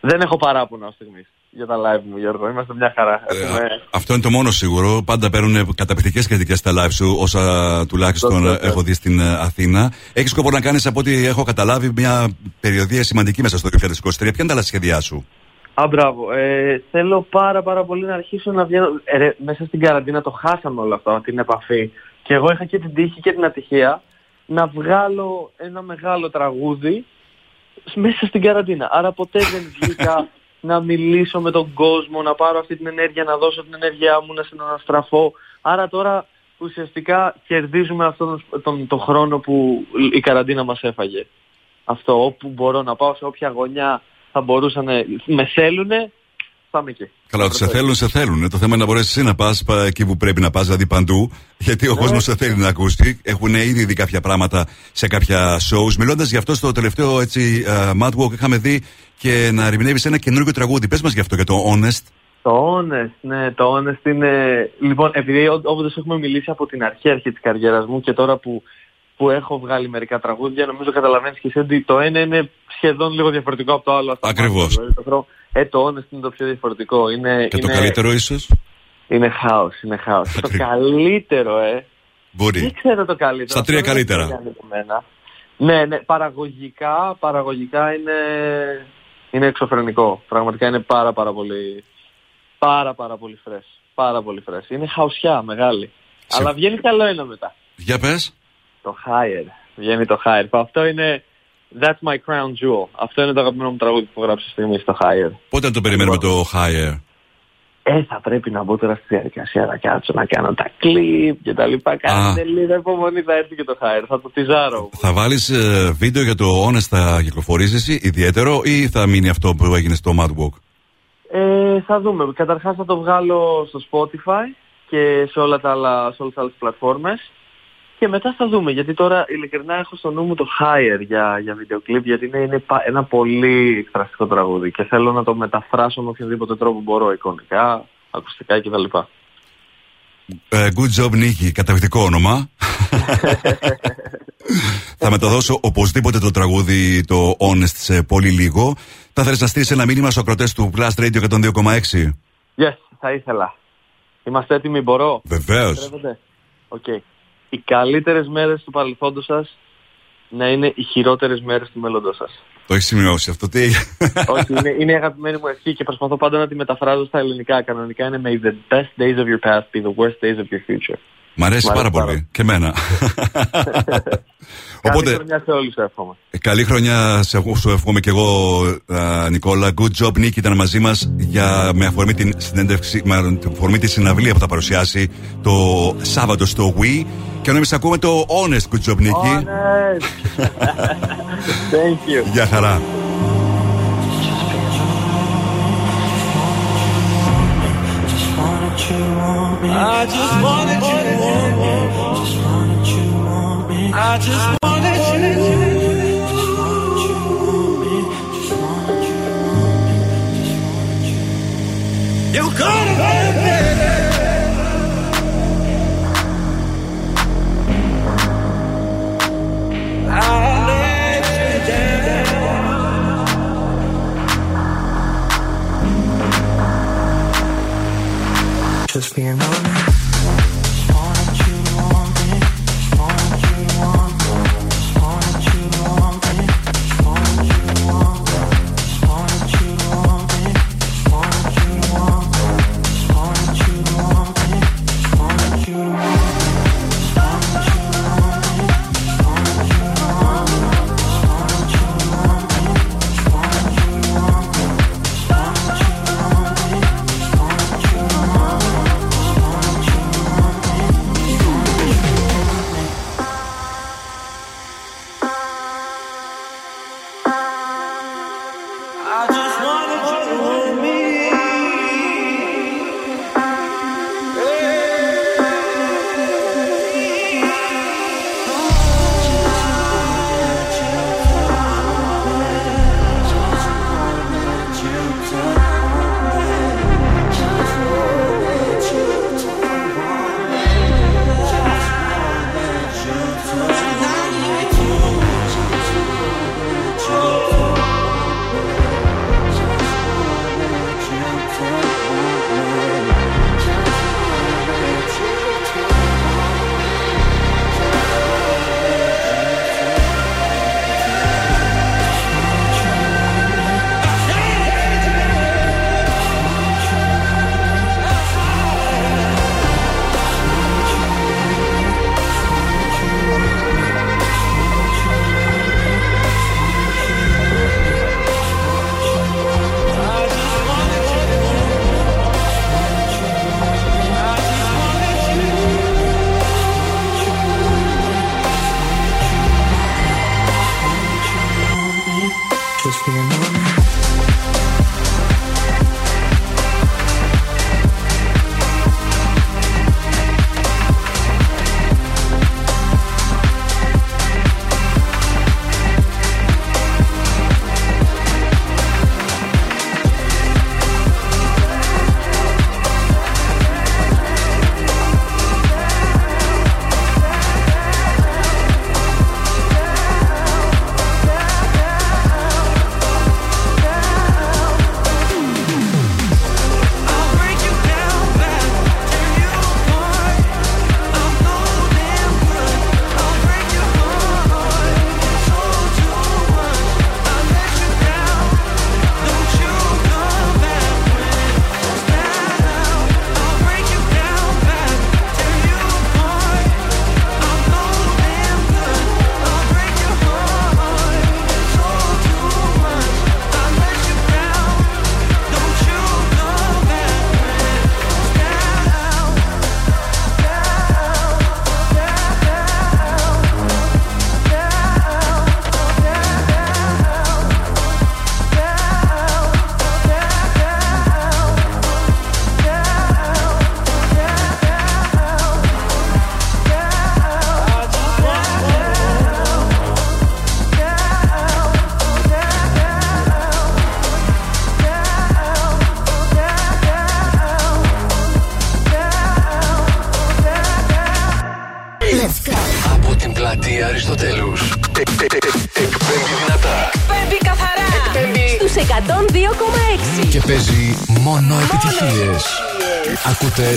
Δεν έχω παράπονα ως στιγμής για τα live μου, Γιώργο. Είμαστε μια χαρά. Ε, Έχουμε... Αυτό είναι το μόνο σίγουρο. Πάντα παίρνουν καταπληκτικές κριτικές στα live σου, όσα τουλάχιστον το, το, το. έχω δει στην Αθήνα. Έχεις σκοπό να κάνεις, από ό,τι έχω καταλάβει, μια περιοδία σημαντική μέσα στο είκοσι είκοσι τρία. Ποια είναι τα άλλα σχέδιά σου? Α, μπράβο. Ε, θέλω πάρα πάρα πολύ να αρχίσω να βγαίνω... Ε, ρε, μέσα στην καραντίνα το χάσαμε όλο αυτό, την επαφή. Και εγώ είχα και την τύχη και την ατυχία να βγάλω ένα μεγάλο τραγούδι μέσα στην καραντίνα. Άρα ποτέ δεν βγήκα να μιλήσω με τον κόσμο, να πάρω αυτή την ενέργεια, να δώσω την ενέργειά μου, να συναναστραφώ. Άρα τώρα ουσιαστικά κερδίζουμε αυτόν τον, τον, τον χρόνο που η καραντίνα μας έφαγε. Αυτό, όπου μπορώ να πάω, σε όποια γωνιά... θα μπορούσαν, με θέλουνε, θα είμαι εκεί. Καλά, ότι σε θέλουν, σε θέλουνε. Το θέμα είναι να μπορέσεις εσύ να πας εκεί που πρέπει να πας, δηλαδή παντού, γιατί ναι, ο κόσμος σε θέλει να ακούσει. Έχουν ήδη δει κάποια πράγματα σε κάποια shows. Μιλώντας γι' αυτό στο τελευταίο έτσι, uh, Madwalk, είχαμε δει και να ερμηνεύεις ένα καινούργιο τραγούδι. Πες μας γι' αυτό, για το Honest. Το Honest, ναι, το Honest είναι... Λοιπόν, επειδή όντως έχουμε μιλήσει από την αρχή, αρχή της καριέρας μου και τώρα που... που έχω βγάλει μερικά τραγούδια, νομίζω καταλαβαίνεις και εσύ ότι το ένα είναι σχεδόν λίγο διαφορετικό από το άλλο. Ακριβώς. Ε, το Honest είναι το πιο διαφορετικό. Είναι, και είναι... το καλύτερο ίσως. Είναι χάος, είναι χάος. Το καλύτερο, ε. Μπορεί. Δεν ξέρω το καλύτερο. Στα τρία καλύτερα. Ναι, ναι, παραγωγικά, παραγωγικά είναι, είναι εξωφρενικό. Πραγματικά είναι πάρα πάρα πολύ, πάρα πάρα πολύ fresh. Πάρα πολύ fresh. Είναι χαουσιά μεγάλη. Σε... αλλά βγαίνει καλό ένα μετά. Για πες. Το Higher, βγαίνει το Higher. Αυτό είναι That's My Crown Jewel. Αυτό είναι το αγαπημένο μου τραγούδι που γράψω στιγμή στο Higher. Πότε το περιμένουμε λοιπόν, το Higher? Ε, θα πρέπει να μπω τώρα στη διαδικασία να κάτσω να κάνω τα κλιπ και τα λοιπά. Κάντε λίγο υπομονή, θα έρθει και το Higher. Θα το τιζάρω. Θα βάλεις ε, βίντεο για το Honest, θα κυκλοφορήσεις ιδιαίτερο ή θα μείνει αυτό που έγινε στο Madwalk? Ε, θα δούμε. Καταρχάς θα το βγάλω στο Spotify και σε όλα τα άλλα, σε όλες τις άλλες πλατφόρμες. Και μετά θα δούμε, γιατί τώρα ειλικρινά έχω στο νου μου το Higher για, για βίντεο κλιπ, γιατί είναι, είναι ένα πολύ εκφραστικό τραγούδι και θέλω να το μεταφράσω με οποιοδήποτε τρόπο μπορώ, εικονικά, ακουστικά κτλ. Ε, Good Job Nicky, καταπληκτικό όνομα. Θα μεταδώσω οπωσδήποτε το τραγούδι το Honest σε πολύ λίγο. Θα θέλεις να στείλεις ένα μήνυμα στους ακροτές του Plus Radio εκατόν δύο κόμμα έξι? Yes, θα ήθελα. Είμαστε έτοιμοι, μπορώ? Βεβαίως. Οκ. Okay. Οι καλύτερες μέρες του παρελθόντος σας να είναι οι χειρότερες μέρες του μέλλοντος σας. Το έχεις σημειώσει αυτό, τι? Όχι, είναι, είναι η αγαπημένη μου ευχή και προσπαθώ πάντα να τη μεταφράζω στα ελληνικά. Κανονικά είναι May the best days of your past be the worst days of your future. Μ' αρέσει, Μ αρέσει πάρα, πάρα πολύ. Και εμένα. Οπότε, καλή χρονιά σε όλους, εύχομαι. Καλή χρονιά σε όλους, εύχομαι και εγώ, α, Νικόλα. Good Job Nicky ήταν μαζί μας για, με αφορμή την συνέντευξη, με αφορμή τη συναυλία που θα παρουσιάσει το Σάββατο στο Wii. Και εμείς ακούμε το Honest Good Job Nicky. Honest! Thank you. Γεια χαρά. I just wanted you, just wanted you, I just wanted you, just wanted you, just wanted you. You could have been better. I let you down. Just being honest.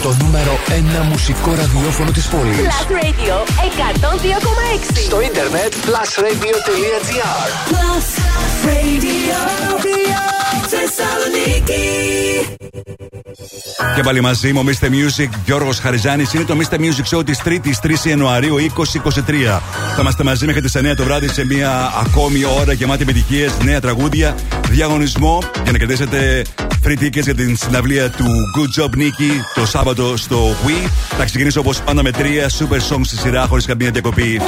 Το νούμερο ένα μουσικό ραδιόφωνο της πόλης. Plus Radio εκατό κόμμα έξι. εκατόν δύο κόμμα έξι. Στο ίντερνετ plus radio τελεία gr. Plus Radio Θεσσαλονίκη. Και πάλι μαζί μου, Μίστερ Music, Γιώργος Χαριζάνης. Είναι το Μίστερ Music Show της τρεις Ιανουαρίου είκοσι είκοσι τρία. Θα είμαστε μαζί μέχρι τις εννιά το βράδυ σε μια ακόμη ώρα γεμάτη επιτυχίες, νέα τραγούδια, διαγωνισμό για να κερδίσετε free tickets για την συναυλία του Good Job Nicky το Σάββατο στο Wii. Θα ξεκινήσω όπως πάντα με τρία super songs στη σειρά χωρίς καμία διακοπή.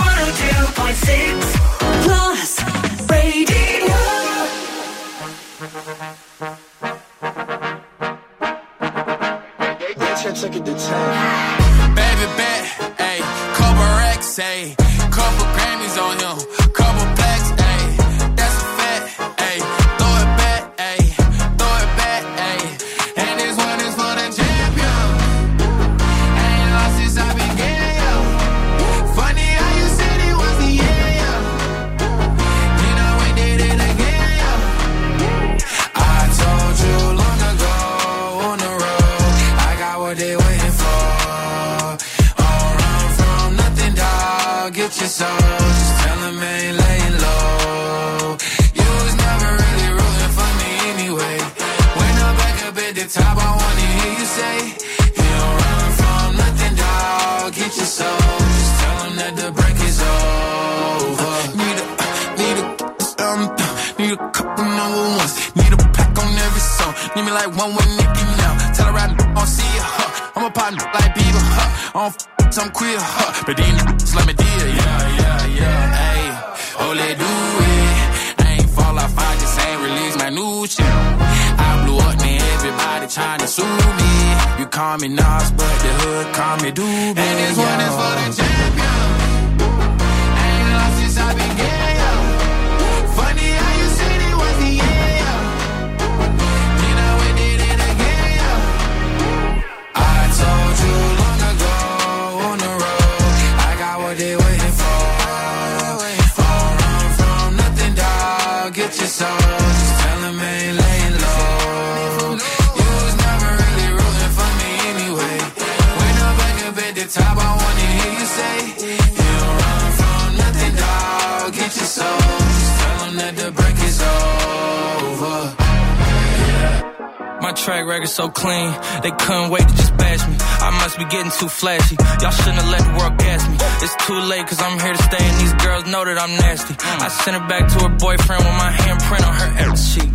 Sent her back to her boyfriend with my handprint on her ass cheek.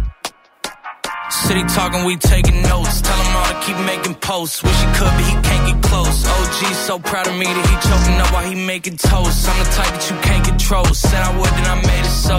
City talking, we taking notes. Tell him all to keep making posts. Wish he could, but he can't get close. Ο G's so proud of me that he choking up while he making toast. I'm the type that you can't control. Said I would, then I made it so.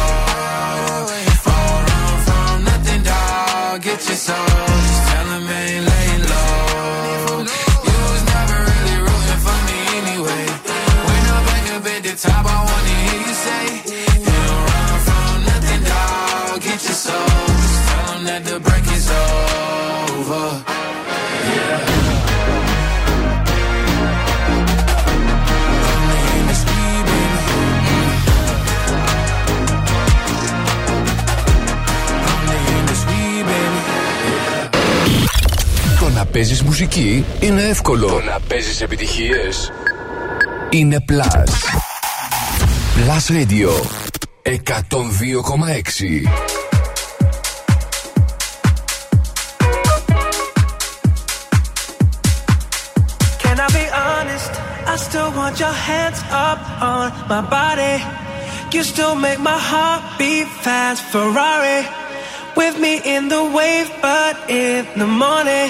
Fall on from nothing, dog. Get your soul. Just tell them ain't laying low. You was never really rooting for me anyway. When I'm back up at the top, I wanna hear you say. So just tell them that the break is over. Yeah. My name is Steve, baby. Το να παίζεις μουσική είναι εύκολο. Το να παίζεις επιτυχίες είναι Plus. Plus Radio εκατόν δύο κόμμα έξι. Still want your hands up on my body. You still make my heart beat fast. Ferrari with me in the wave, but in the morning,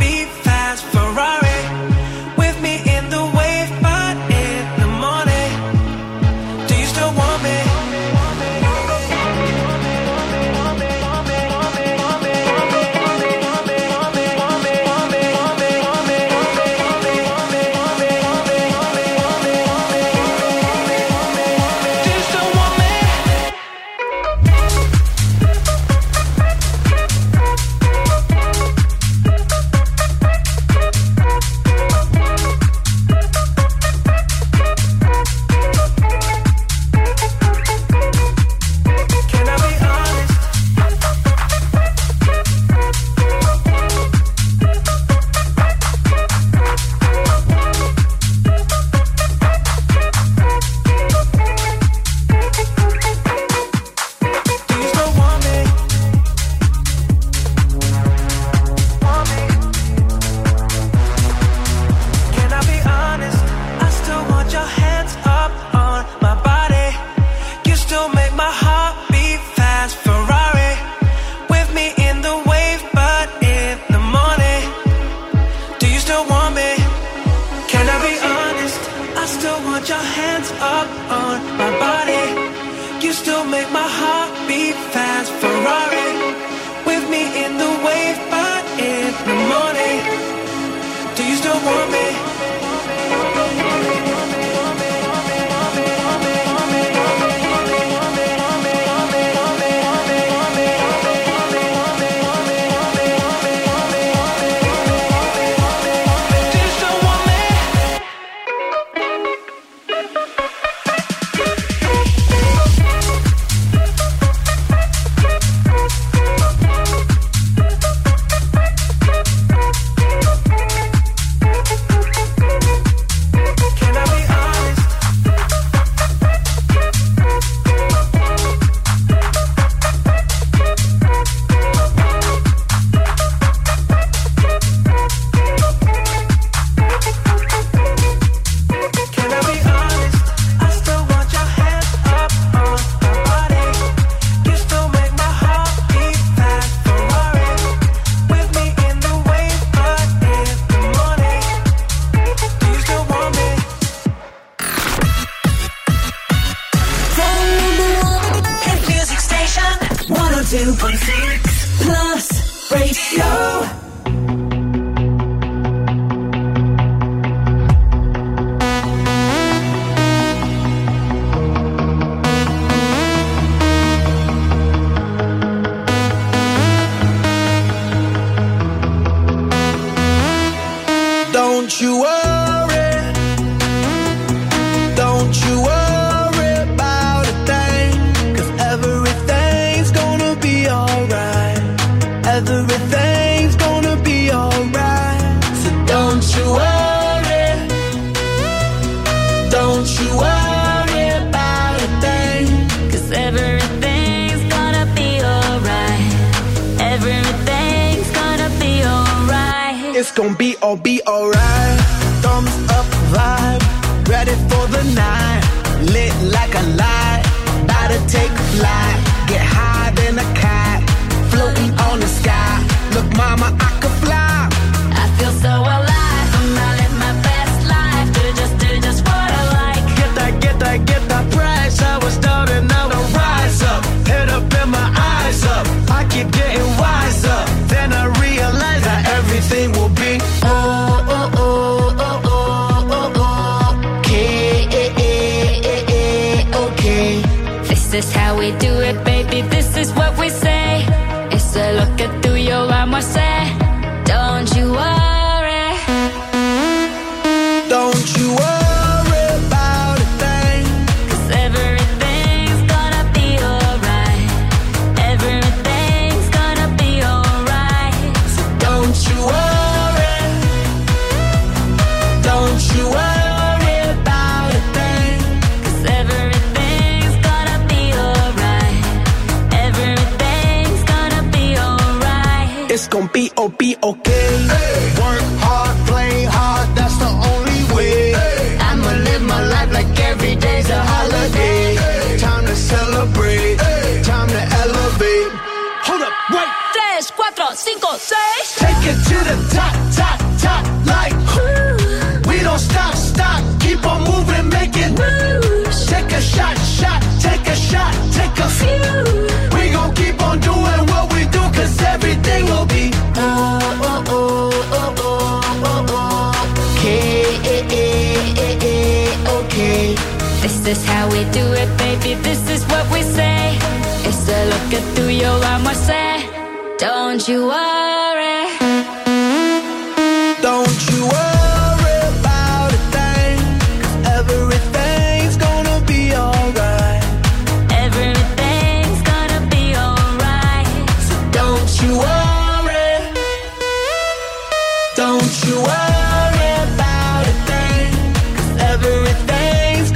beat fast. Ferrari with me in the wave, but in the morning, do you still want me? Mommy, mommy, mommy, mommy, mommy, mommy, in the wave by in the morning. Do you still want me?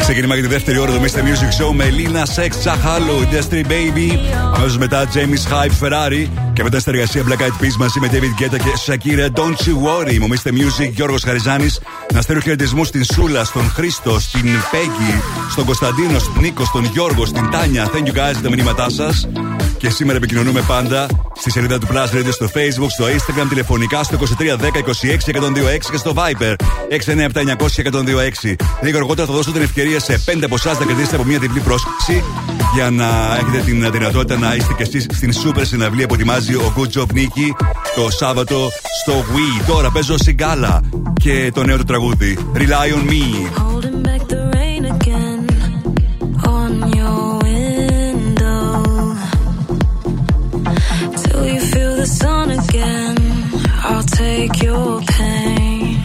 Ξεκινήμα για τη δεύτερη ώρα του Mister Music Show με Λίνα Σεξτα, Hello, Industry Baby. Αμέσως μετά James Hype Ferrari. Και μετά συνεργασία Black Eyed Peas μαζί με David Guetta και Shakira. Don't you worry. Ο Mister Music Γιώργος Χαριζάνης. Να στέλνω χαιρετισμούς στην Σούλα, στον Χρήστο, στην Πέγγι, στον Κωνσταντίνο, στον Νίκο, στον Γιώργο, στην Τάνια. Thank you guys για τα μηνύματά σας. Και σήμερα επικοινωνούμε πάντα στη σελίδα του Plus Radio στο Facebook, στο Instagram, τηλεφωνικά στο είκοσι τρία δέκα είκοσι έξι εκατόν είκοσι έξι και στο Viber έξι εννιά επτά εννιά μηδέν μηδέν εκατόν είκοσι έξι. Λίγο αργότερα θα δώσω την ευκαιρία σε πέντε από εσάς να κερδίσετε από μια διπλή πρόσκληση για να έχετε την δυνατότητα να είστε και εσείς στην super συναυλία που ετοιμάζει ο Good Job Nicky το Σάββατο στο Wii. Τώρα παίζω σιγκάλα και το νέο του τραγούδι Rely on Me. I'll take your pain.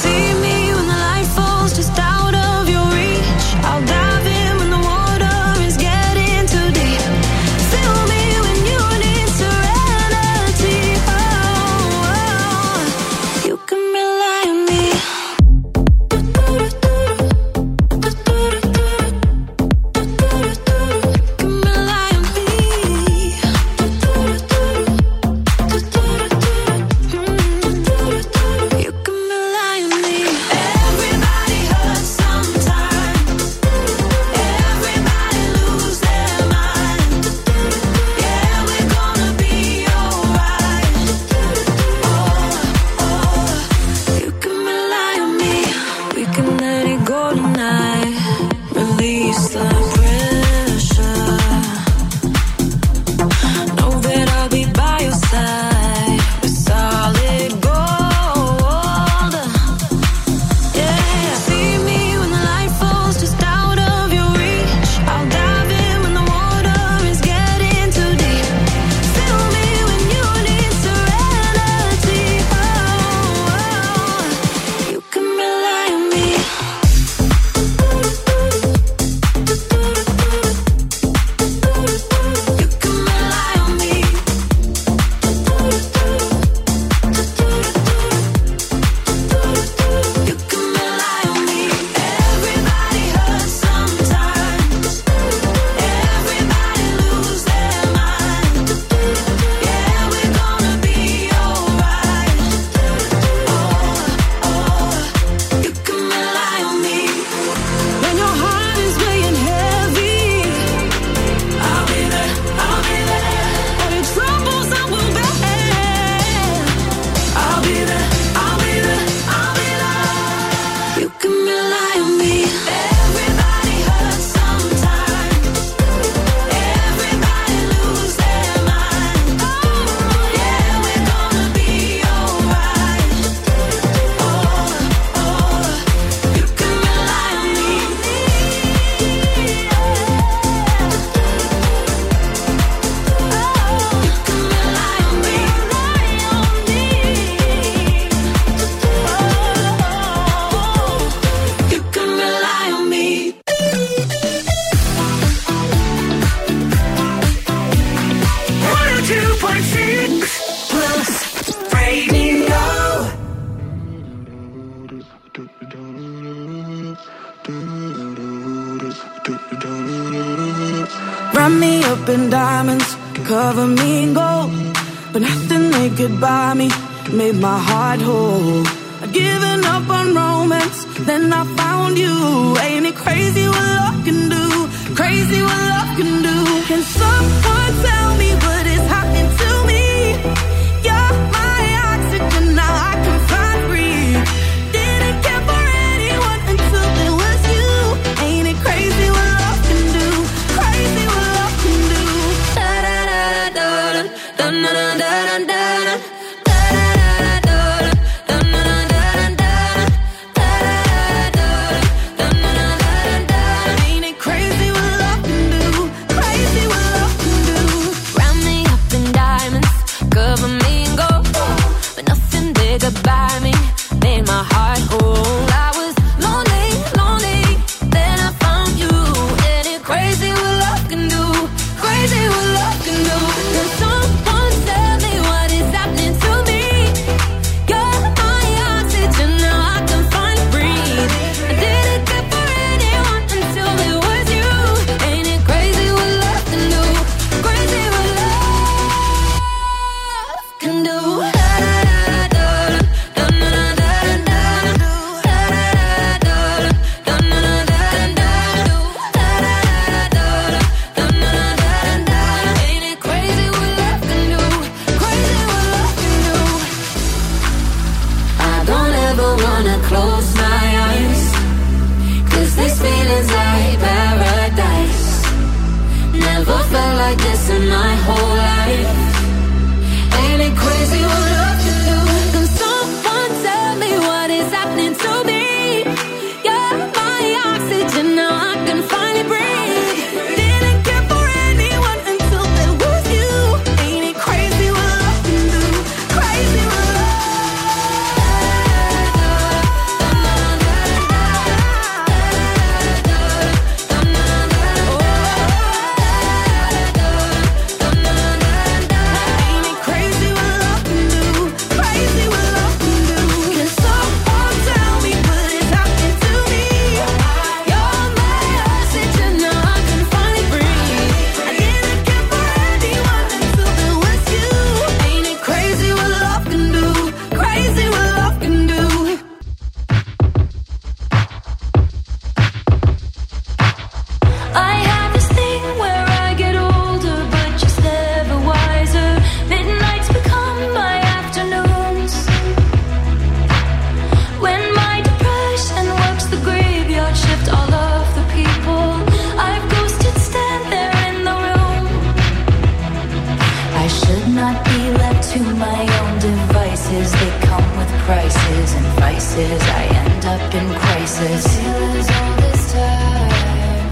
See me when the light falls just out of your reach. I'll dive in when the water is getting too deep. Feel me when you need serenity. Oh, oh. You can rely on me. Crazy what love can do. Can someone tell me what is happening? should not be left to my own devices. They come with prices and vices. I end up in crisis. All this time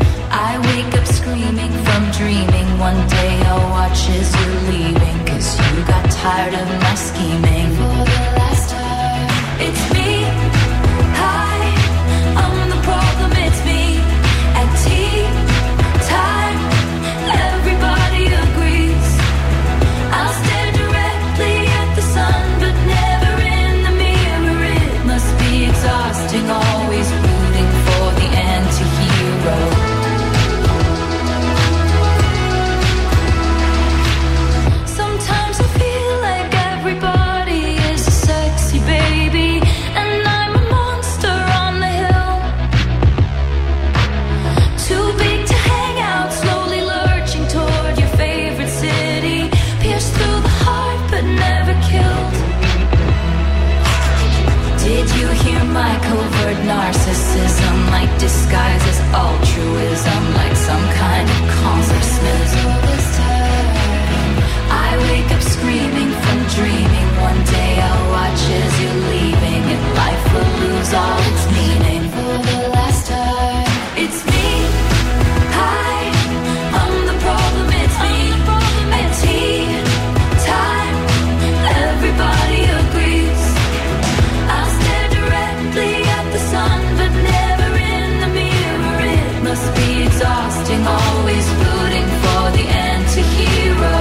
I wake up screaming from dreaming. One day I'll watch as you're leaving, 'cause you got tired of my scheming. For the last time, it's me. Hi, I'm the problem, it's me. At tea time, everybody agrees. I'll stare directly at the sun, but never in the mirror. It must be exhausting, always rooting for the anti-hero. My covert narcissism, like disguises altruism, like some kind of consciousness. All this time I wake up screaming from dreaming. One day I'll watch as you're leaving, and life will lose all its meaning. For the last time, it's me. Hi, I'm the problem, it's me. At tea time, everybody agrees. I'll stay at the sun, but never in the mirror. It must be exhausting, always rooting for the anti-hero.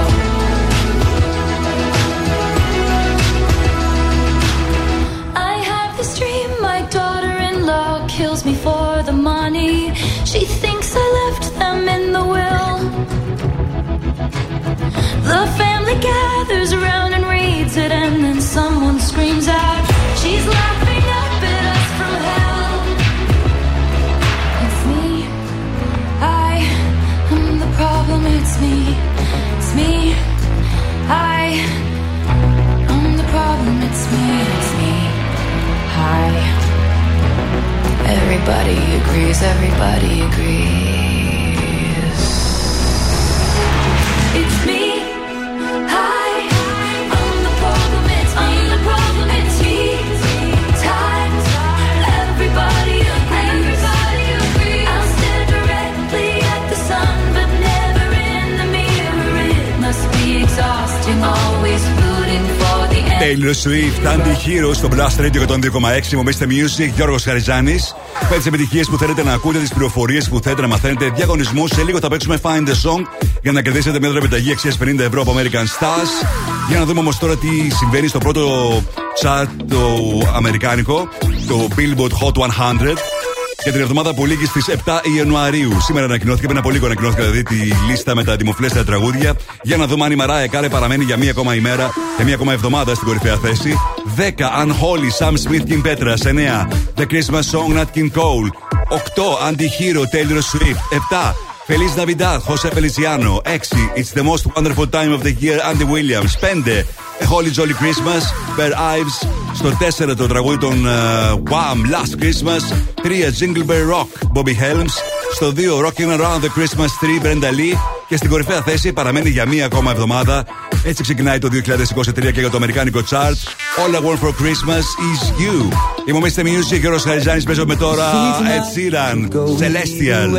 I have this dream, my daughter-in-law kills me for the money. She thinks I left them in the will. The family gathers around and reads it, and then someone screams out, she's laughing up at us from hell. It's me, I am the problem, it's me. It's me, I am the problem, it's me. It's me, hi. Everybody agrees, everybody agrees. It's me, hi. I'm the problem, it's me. I'm the problem, it's me. Times, everybody agrees. Everybody agrees. I'll stare directly at the sun, but never in the mirror. It must be exhausting, always rooting for the end. Taylor Swift, Anti-Hero στο Blast Radio εκατόν δύο κόμμα έξι. Μομίστε Music, Γιώργος Χαριζάνης. Πέντε επιτυχίες που θέλετε να ακούτε, τις πληροφορίες που θέλετε να μαθαίνετε, διαγωνισμούς. Σε λίγο θα παίξουμε Find a Song για να κερδίσετε μια δωρεπιταγή αξίας πενήντα ευρώ από American Stars. Για να δούμε όμως τώρα τι συμβαίνει στο πρώτο chart το αμερικάνικο, το Billboard Hot εκατό. Για την εβδομάδα που λήγει στις εφτά Ιανουαρίου. Σήμερα ανακοινώθηκε, πριν από λίγο ανακοινώθηκε δηλαδή τη λίστα με τα δημοφιλέστερα τραγούδια. Για να δούμε αν η Μαράια Κάρε παραμένει για μία ακόμα ημέρα, για μία ακόμα εβδομάδα στην κορυφαία θέση. δέκα Unholy, Sam Smith, Kim Petras. εννέα The Christmas Song, Nat King Cole. οκτώ Anti-Hero, Taylor Swift. επτά Feliz Navidad, José Feliciano. έξι It's the most wonderful time of the year, Andy Williams. πέντε A Holy Jolly Christmas, Bear Ives. Στο τέσσερα το τραγούδι των uh, Wham! Last Christmas. τρία Jingle Bell Rock, Bobby Helms. Στο δύο Rockin' Around the Christmas Tree, Brenda Lee. Και στην κορυφαία θέση παραμένει για μία ακόμα εβδομάδα. Έτσι ξεκινάει το δύο χιλιάδες είκοσι τρία και για το αμερικάνικο chart. All I want for Christmas is you. Είμαι ο Μίστερ Music, Γιώργος Χαριζάνης. Παίζομαι τώρα Ed Sheeran, Celestial.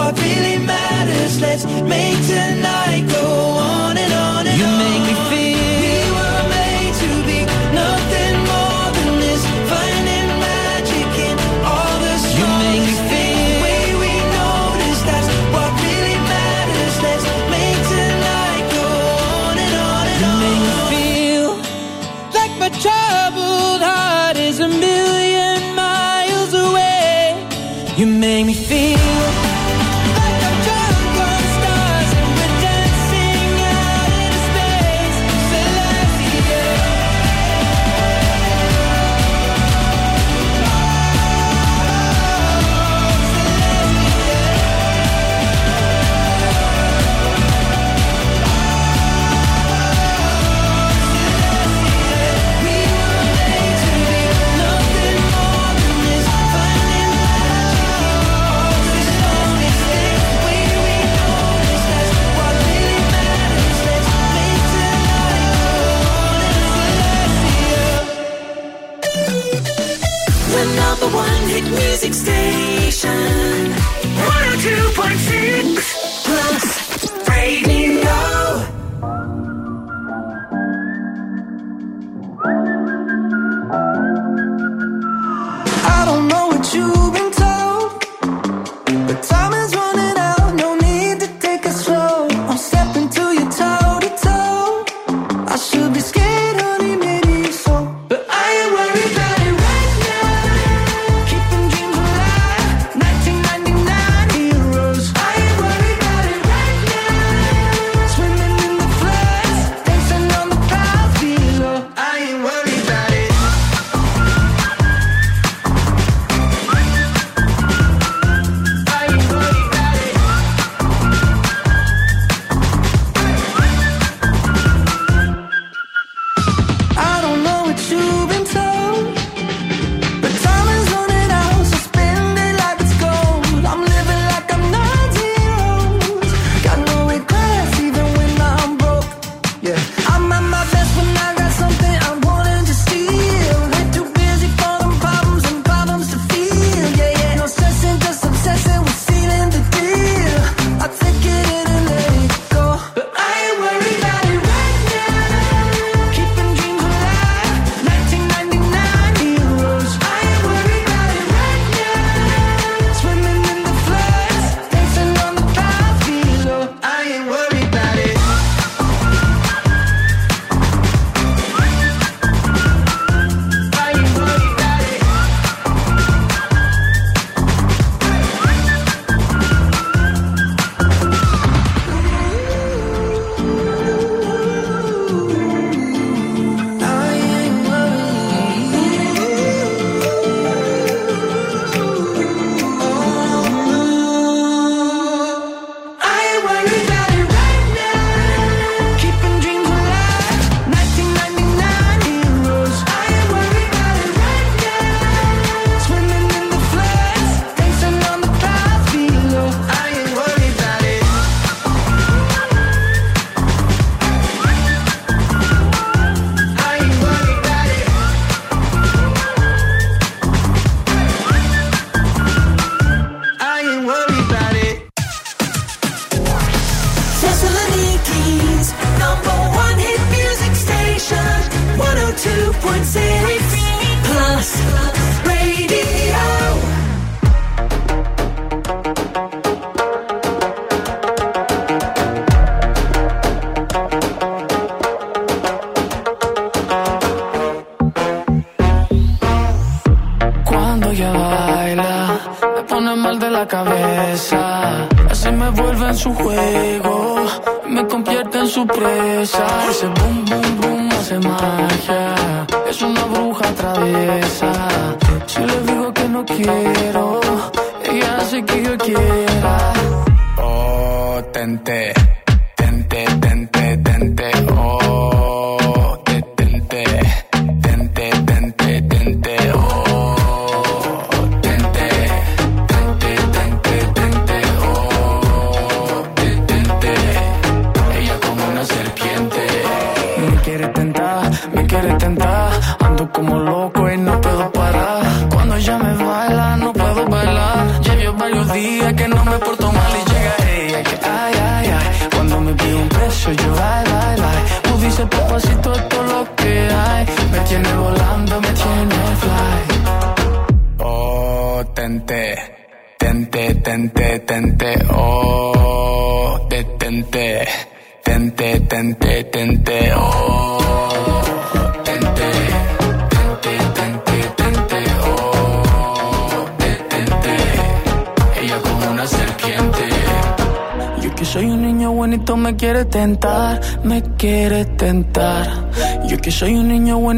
what really matters, let's make tonight go on and on and on. You make me feel we were made to be nothing more than this, finding magic in all the smallest things. The way we notice, that's what really matters, let's make tonight go on and on and on. You make me feel like my troubled heart is a million miles away. You make me feel music station one oh two point six Plus Radio. I don't know what you've been told, but time is running out, no need to take it slow. I'm stepping to you toe to toe. I should be scared, honey, maybe so, but I ain't worried about la cabeza. Se me vuelve en su juego, me convierte en su presa. Ese boom, boom, boom hace magia, es una bruja traviesa. Si le digo que no quiero, ella hace que yo quiera. Oh, tente, tente, tente, tente, oh, te, tente, tente, tente, tente, oh. Como loco y no puedo parar. Cuando ella me baila no puedo bailar. Llevo varios días que no me porto mal y llega ella que ay ay ay. Cuando me pide un beso yo ay ay ay. Tú dices papacito esto es lo que hay. Me tiene volando, me tiene fly. Oh tente, tente, tente, tente. Oh detente, tente, tente, tente. Oh tente. Soy un niño bonito, me quiere tentar, me quiere tentar. Yo que soy un niño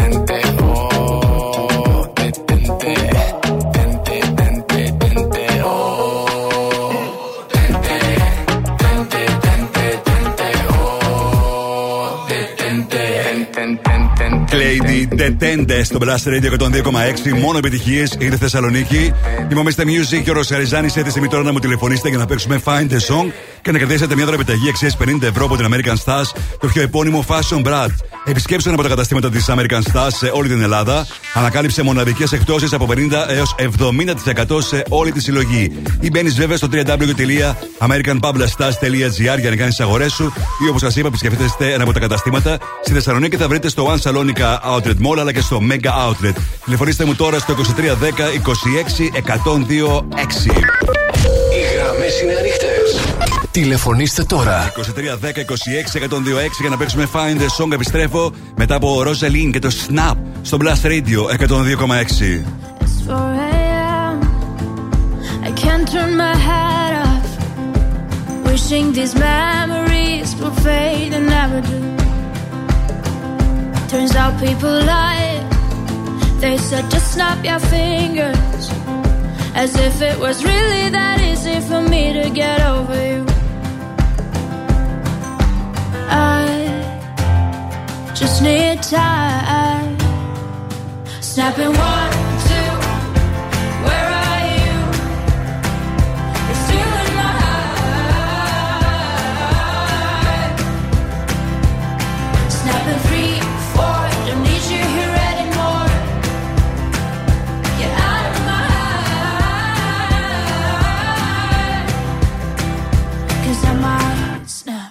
tente. Oh, te, tente. Lady Detente στο Blast Radio εκατόν δύο κόμμα έξι. Μόνο επιτυχίες, είναι Θεσσαλονίκη. Είμαστε Music, Γιώργος Χαριζάνης. Έτοιστε μη τώρα να μου τηλεφωνήσετε για να παίξουμε Find a Song και να κερδίσετε μια δωρεπιταγή αξίας πενήντα ευρώ από την American Stars, το πιο επώνυμο Fashion Brand. Επισκέψτε ένα από τα καταστήματα της American Stars σε όλη την Ελλάδα. Ανακάλυψε μοναδικές εκπτώσεις από πενήντα έως εβδομήντα τοις εκατό σε όλη τη συλλογή. Ή μπαίνεις βέβαια στο double-u double-u double-u τελεία american pavla stars τελεία gr για να κάνεις αγορές σου. Ή όπως σας είπα, επισκεφτείτε ένα από τα καταστήματα στη Θεσσαλονίκη, θα βρείτε στο One Salonica Outlet Mall αλλά και στο Mega Outlet. Τηλεφωνήστε μου τώρα στο δύο τρία ένα μηδέν είκοσι έξι εκατόν δύο έξι. Οι γραμμές είναι ανοιχτές. Τηλεφωνήστε τώρα. δύο τρία ένα μηδέν είκοσι έξι εκατόν δύο έξι για να παίξουμε Find the Song. Επιστρέφω μετά από Ροζαλίν και το Snap στο Blast Radio εκατόν δύο κόμμα έξι. I can't turn my head off. Wishing these memories will fade and never do. Turns out people lie. They said just snap your fingers. As if it was really that easy for me to get over you. I just need time. Snapping one, two, where are you? It's still in my heart. Snapping three, four, don't need you here anymore. Get out of my heart. Cause I might snap.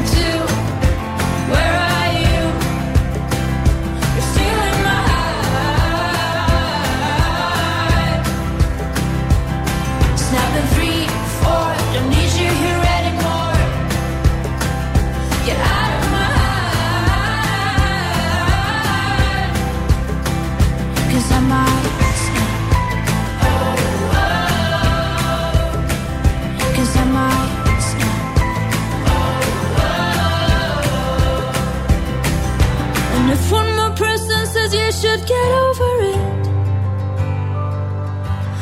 two, where are you? Should get over it.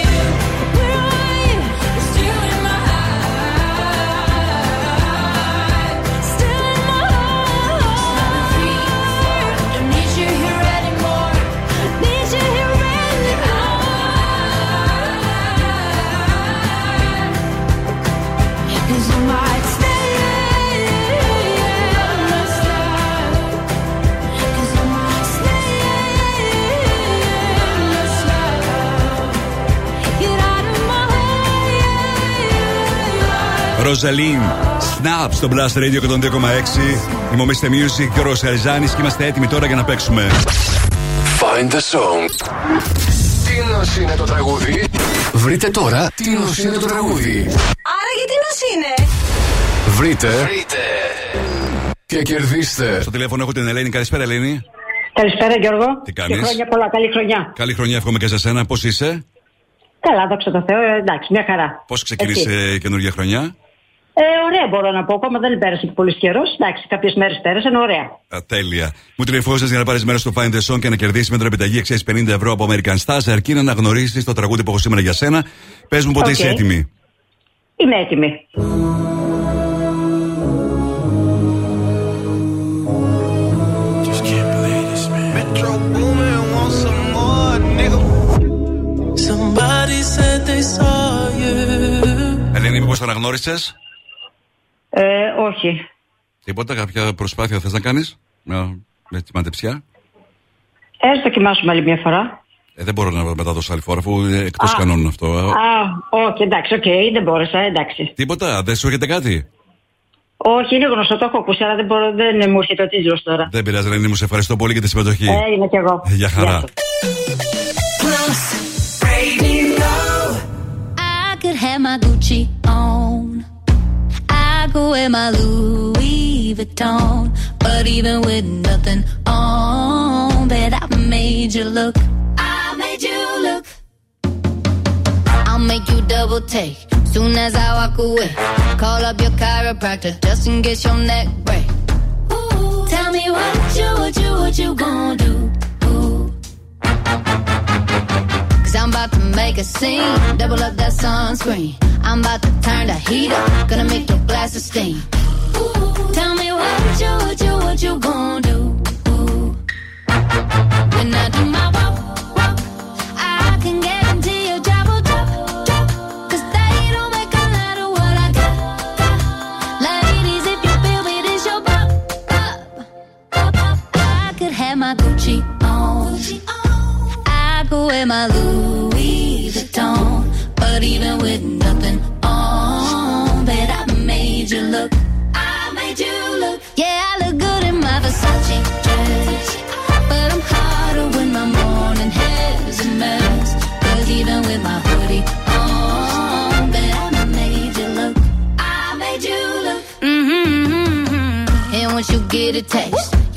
you? Where are you? You're still in my heart. Ροζαλίν. Snap στο Blast Radio εκατόν δύο κόμμα έξι. Είμαι ο Μίστερ Music, Γιώργος Χαριζάνης και είμαστε έτοιμοι τώρα για να παίξουμε. Find the song. Τι νος είναι το τραγούδι? Βρείτε τώρα τι νος είναι το τραγούδι. Άρα γιατί νος είναι? Βρείτε. Βρείτε. Και κερδίστε. Στο τηλέφωνο έχω την Ελένη. Καλησπέρα, Ελένη. Καλησπέρα, Γιώργο. Τι κάνεις? Και χρόνια πολλά. Καλή χρονιά. Καλή χρονιά, εύχομαι και σε σένα. Πώς είσαι? Καλά, δόξα τω Θεώ, εντάξει, μια χαρά. Πώς ξεκίνησε η καινούργια χρονιά? Ε, ωραία, μπορώ να πω. Ακόμα δεν πέρασε και πολύ καιρό. Εντάξει, κάποιες μέρες πέρασαν, ωραία. Α, τέλεια. Μου τηλεφώνησες για να πάρεις μέρος στο Find the Song και να κερδίσεις με την επιταγή εξακόσια πενήντα ευρώ από American Stars, αρκεί να αναγνωρίσεις το τραγούδι που έχω σήμερα για σένα. Πες μου πότε okay. είσαι έτοιμη. Είμαι έτοιμη. Ελένη, μήπως τον αναγνώρισες? Ε, όχι. Τίποτα, κάποια προσπάθεια θες να κάνεις? Μια μαντεψιά? Ε, ας δοκιμάσουμε άλλη μια φορά. Ε, δεν μπορώ να μεταδώσω άλλη φορά, αφού είναι εκτός κανόνων αυτό. Α, όχι, εντάξει, οκ, okay, δεν μπόρεσα, εντάξει. Τίποτα, δεν σου έρχεται κάτι? Όχι, είναι γνωστό, το έχω ακούσει, αλλά δεν, μπορώ, δεν μου έρχεται ο τίτλος τώρα. Δεν πειράζει, Ελένη μου, σε ευχαριστώ πολύ για τη συμμετοχή. Ε, είμαι κι εγώ. Γεια χαρά. Have my Gucci on, I go wear my Louis Vuitton, but even with nothing on, bet I made you look, I made you look. I'll make you double take, soon as I walk away, call up your chiropractor, just in case your neck break. Ooh, tell me what you, what you, what you gonna do? Ooh. I'm about to make a scene, double up that sunscreen. I'm about to turn the heat up, gonna make your glasses steam. Ooh, tell me what you, what you, what you gonna do? Ooh. When I do my walk, walk, I can guarantee you drop, drop, drop. Cause they don't make a lot of what I got, got. Ladies, if you feel me, this your pop, pop, pop. I could have my Gucci on, Gucci on. Wear my Louis Vuitton, but even with nothing on, bet I made you look. I made you look. Yeah, I look good in my Versace dress, but I'm hotter when my morning hair's a mess. 'Cause even with my hoodie on, bet I made you look. I made you look. Mm-hmm, mm-hmm. And once you get a taste,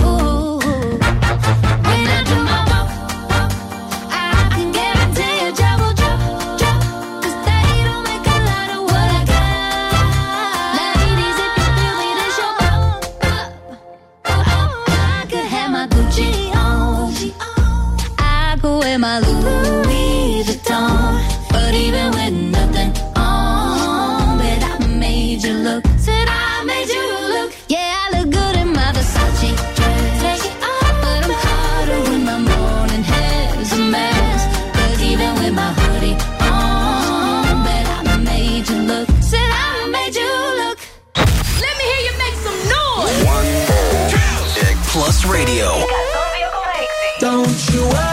Ooh, when I do my walk, walk, I can guarantee a job will drop, drop. 'Cause they don't make a lot of what I got. Ladies, if you feel me, this your pop, pop, pop. I could have my Gucci on. I could wear my Louis Vuitton. Even with nothing on, but I made you look. Said I made you look. Yeah, I look good in my Versace dress. Take it off, but I'm hotter when my morning hair's a mess. 'Cause even with my hoodie on, but I made you look. Said I made you look. Let me hear you make some noise. One, two, Plus Radio. Don't you worry.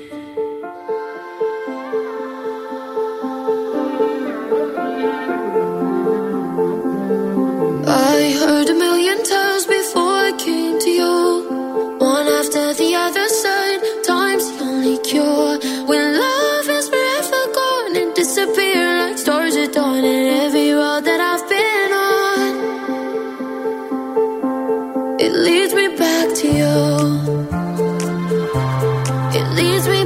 Leads me back to you. It leads me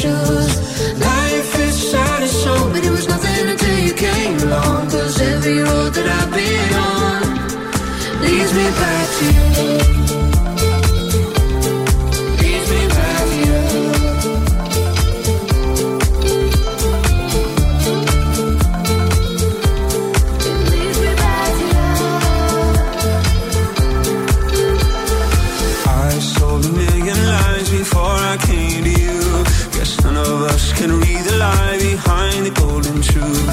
shoes. Life is shiny, so but it was nothing until you came along. 'Cause every road that I've been on leads me back to you. Can read the lie behind the golden truth.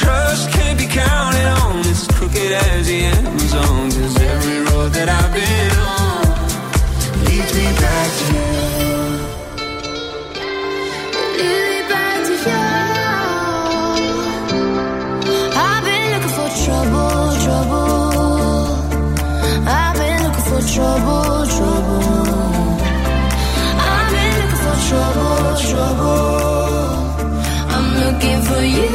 Trust can't be counted on. It's crooked as the end zone. 'Cause every road that I've been on leads me back to you. Leads me back to you. I've been looking for trouble, trouble. I've been looking for trouble, trouble. I've been looking for trouble, trouble. Looking for you.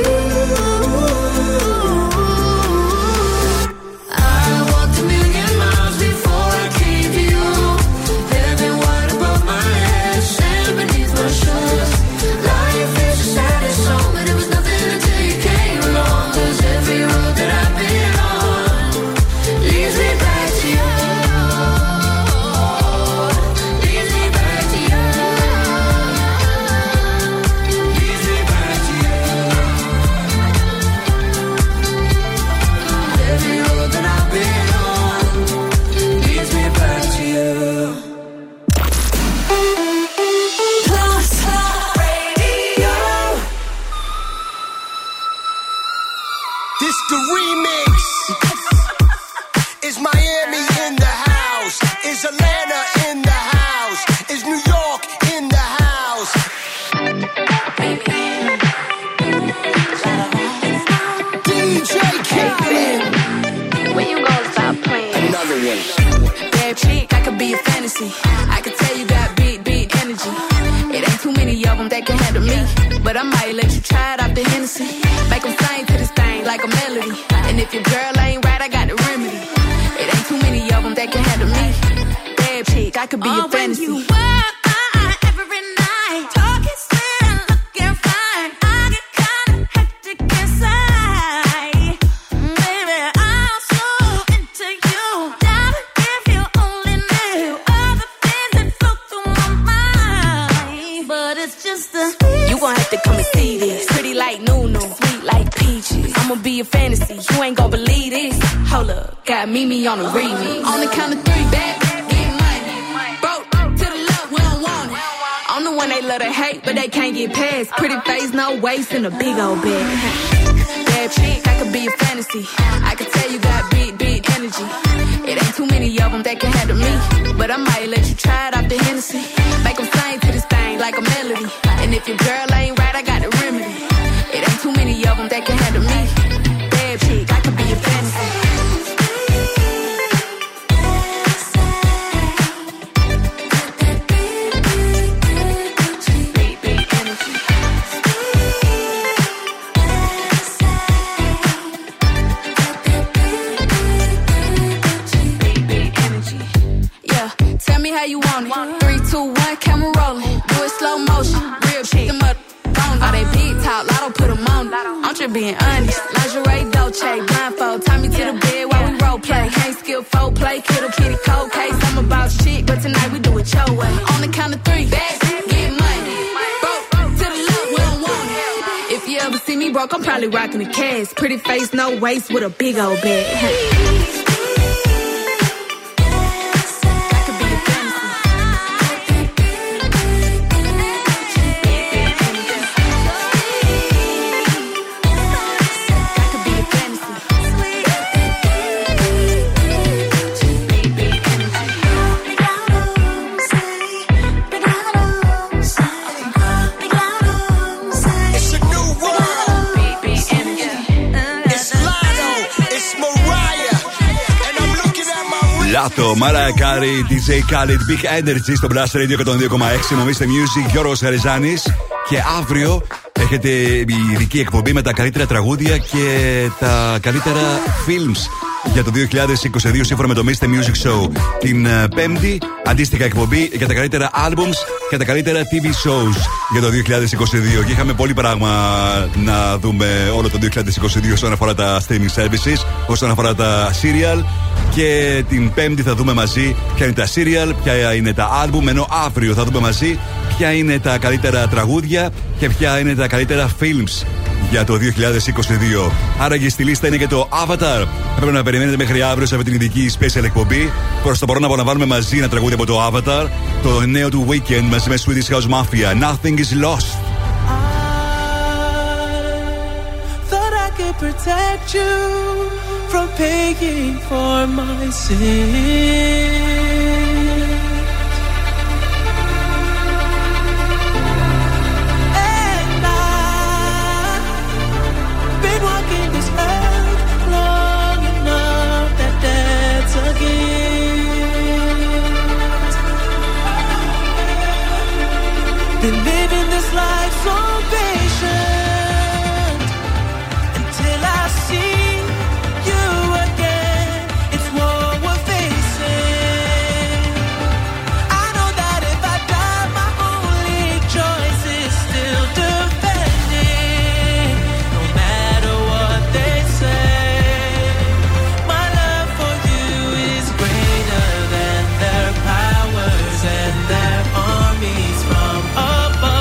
Waist with a big old bag. Το Μαρακάρι, ντι τζέι Khaled, Big Energy στο Blast Radio εκατόν δύο κόμμα έξι. Νομίστε Music, Γιώργος Χαριζάνης. Και αύριο έχετε ειδική εκπομπή με τα καλύτερα τραγούδια και τα καλύτερα films για το δύο χιλιάδες είκοσι δύο σύμφωνα με το Mister Music Show. Την Πέμπτη αντίστοιχα εκπομπή για τα καλύτερα albums και τα καλύτερα τι βι shows για το δύο χιλιάδες είκοσι δύο. Και είχαμε πολύ πράγμα να δούμε όλο το δύο χιλιάδες είκοσι δύο όσον αφορά τα streaming services, όσον αφορά τα serial. Και την Πέμπτη θα δούμε μαζί ποια είναι τα serial, ποια είναι τα album. Ενώ αύριο θα δούμε μαζί ποια είναι τα καλύτερα τραγούδια και ποια είναι τα καλύτερα films για το δύο χιλιάδες είκοσι δύο. Άραγε στη λίστα είναι και το Avatar. Πρέπει να περιμένετε μέχρι αύριο σε αυτή την ειδική special εκπομπή. Προς το παρόν απολαμβάνουμε μαζί ένα τραγούδι από το Avatar, το νέο του Weekend μαζί με Swedish House Mafia. Nothing is lost. I thought I could protect you from paying for my sins. Been living this life so patient until I see you again. It's what we're facing. I know that if I die, my only choice is still defending. No matter what they say, my love for you is greater than their powers and their armies from above.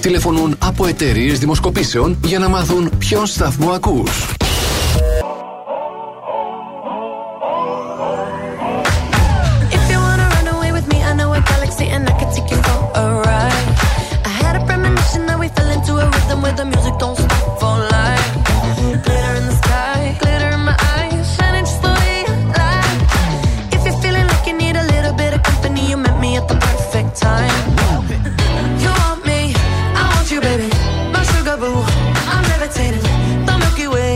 Τηλεφωνούν από εταιρείες δημοσκοπήσεων για να μάθουν ποιον σταθμό ακούς. Baby, I'm levitating, the Milky Way.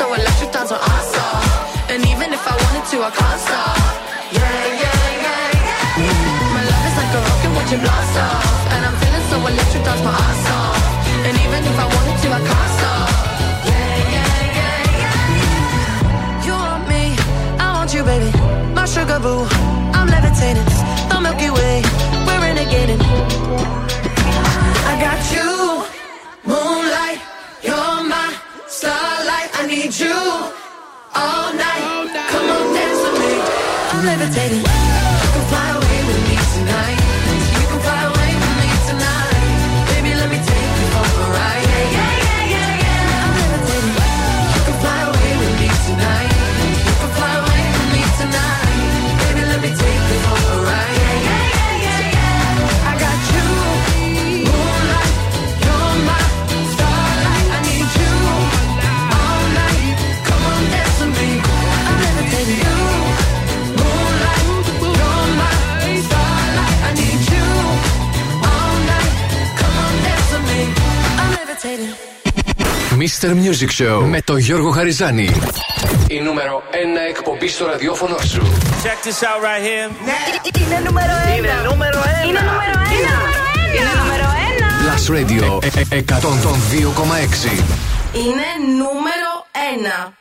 so electric times when I saw. And even if I wanted to, I can't stop. Yeah, yeah, yeah, yeah. My love is like a rocket watching blast off. And I'm feeling so electric times my ass off. And even if I wanted to, I can't stop. Yeah, yeah, yeah, yeah. You want me, I want you, baby. My sugar boo, I'm levitating. The Milky Way, we're renegading. I got you, moonlight. You're my starlight. I need you all night. All night. Come on, dance with me. I'm levitating. You can fly away with me tonight. You can fly away with me tonight. Baby, let me take you for a ride. Yeah, yeah, yeah, yeah, yeah. I'm levitating. You can fly away with me tonight. You can fly away with me tonight. Baby, let me take you for a ride. Yeah, yeah, yeah, yeah, yeah. I got you. Mister Music Show με τον Γιώργο Χαριζάνη. Η νούμερο ένα εκπομπή στο ραδιόφωνο σου. Check this out right here. Είναι νούμερο ένα. Είναι νούμερο ένα. Είναι νούμερο ένα. Plus Radio εκατόν δύο κόμμα έξι. Είναι νούμερο ένα.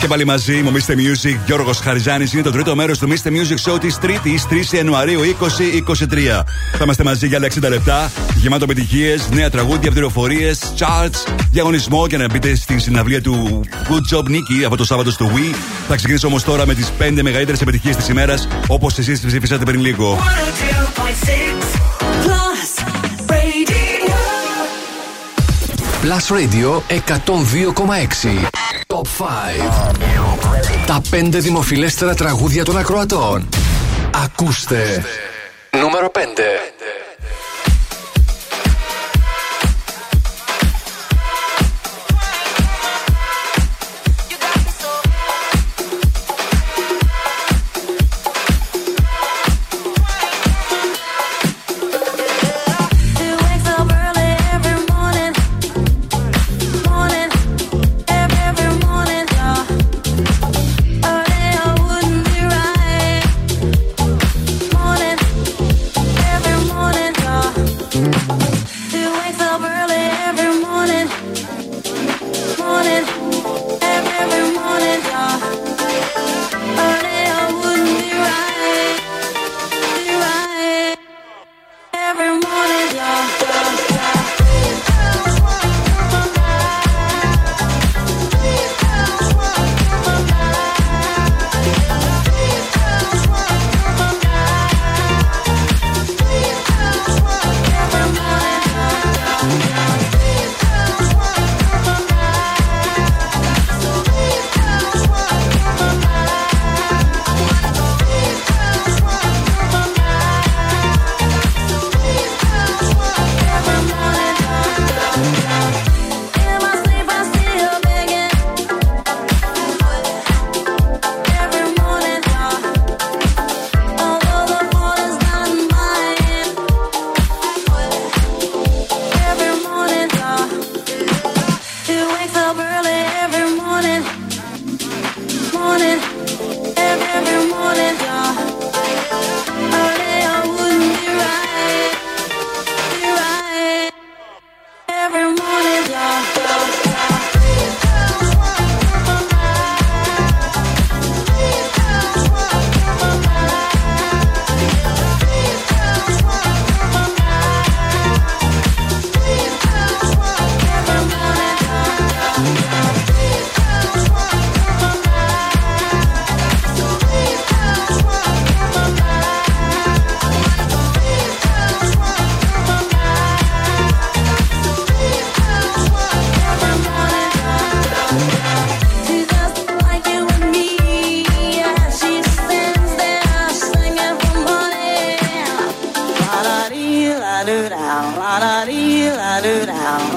Και πάλι μαζί μου, Mister Music, Γιώργος Χαριζάνης. Είναι το τρίτο μέρος του Mister Music Show της τρίτης, τρεις Ιανουαρίου είκοσι είκοσι τρία. Θα είμαστε μαζί για άλλα εξήντα λεπτά, γεμάτο επιτυχίες, νέα τραγούδια, πληροφορίες, charts, διαγωνισμό για να μπείτε στην συναυλία του Good Job Nicky από το Σάββατο στο Wii. Θα ξεκινήσω όμως τώρα με τις πέντε μεγαλύτερες επιτυχίες της ημέρας, όπως εσείς τις ψηφίσατε πριν λίγο. Plus Radio εκατόν δύο κόμμα έξι. Top πέντε. Τα πέντε δημοφιλέστερα τραγούδια των ακροατών. Ακούστε. Νούμερο πέντε.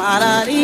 Παραδείγματο.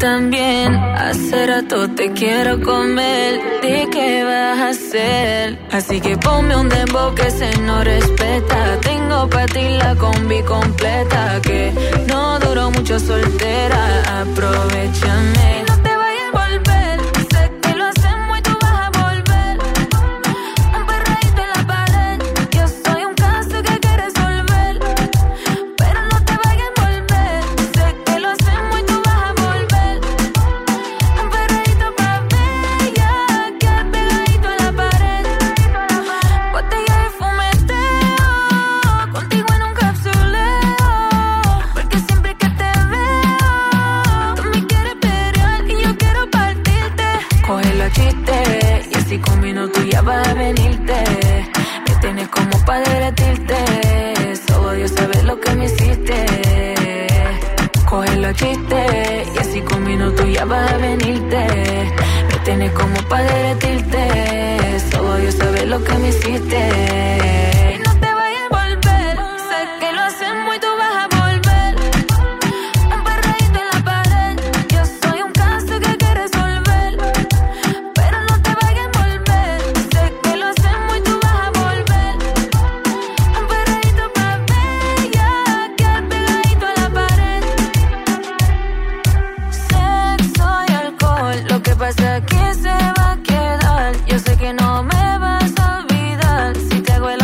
También hace rato te quiero comer. ¿De qué vas a hacer? Así que ponme un dembow que se no respeta. Tengo pa' ti la combi completa. Que no duró mucho soltera. Aprovechame. Que se va a quedar. Yo sé que no me vas a olvidar. Si te hago el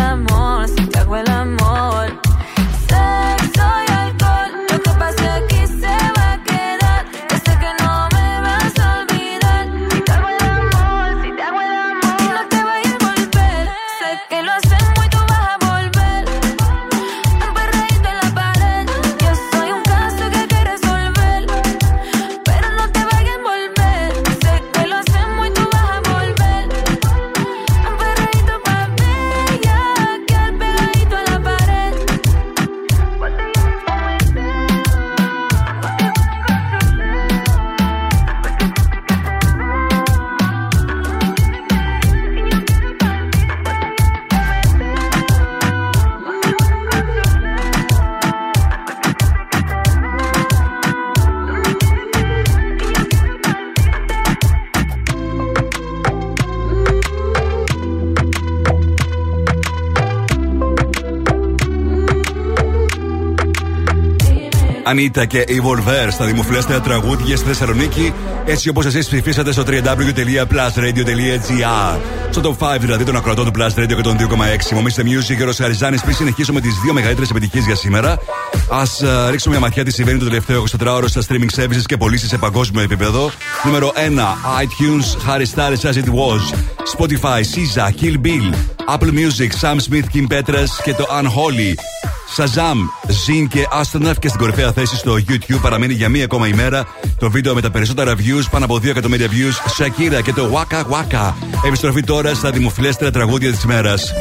Ανίτα και η Volver στα δημοφιλέστερα τραγούδια στη Θεσσαλονίκη, έτσι όπως εσείς ψηφίσατε στο double-u double-u double-u τελεία plus radio τελεία gr. Στο top πέντε δηλαδή των ακροατών του Plus Radio και των δύο κόμμα έξι. Μομίστε Music, Γιώργος Χαριζάνης, πριν συνεχίσουμε τις δύο μεγαλύτερες επιτυχίες για σήμερα, ας uh, ρίξουμε μια ματιά τι συμβαίνει το τελευταίο εικοσιτετράωρο στα streaming services και πωλήσεις σε παγκόσμιο επίπεδο. Νούμερο ένα, iTunes, Harry Styles As It Was. Spotify, SZA, Kill Bill. Apple Music, Sam Smith, Kim Petras και το Unholy. Shazam, Zin και Astronaut, και στην κορυφαία θέση στο YouTube παραμένει για μία ακόμα ημέρα το βίντεο με τα περισσότερα views, πάνω από δύο εκατομμύρια views, Shakira και το Waka Waka. Επιστροφή τώρα στα δημοφιλέστερα τραγούδια της ημέρας.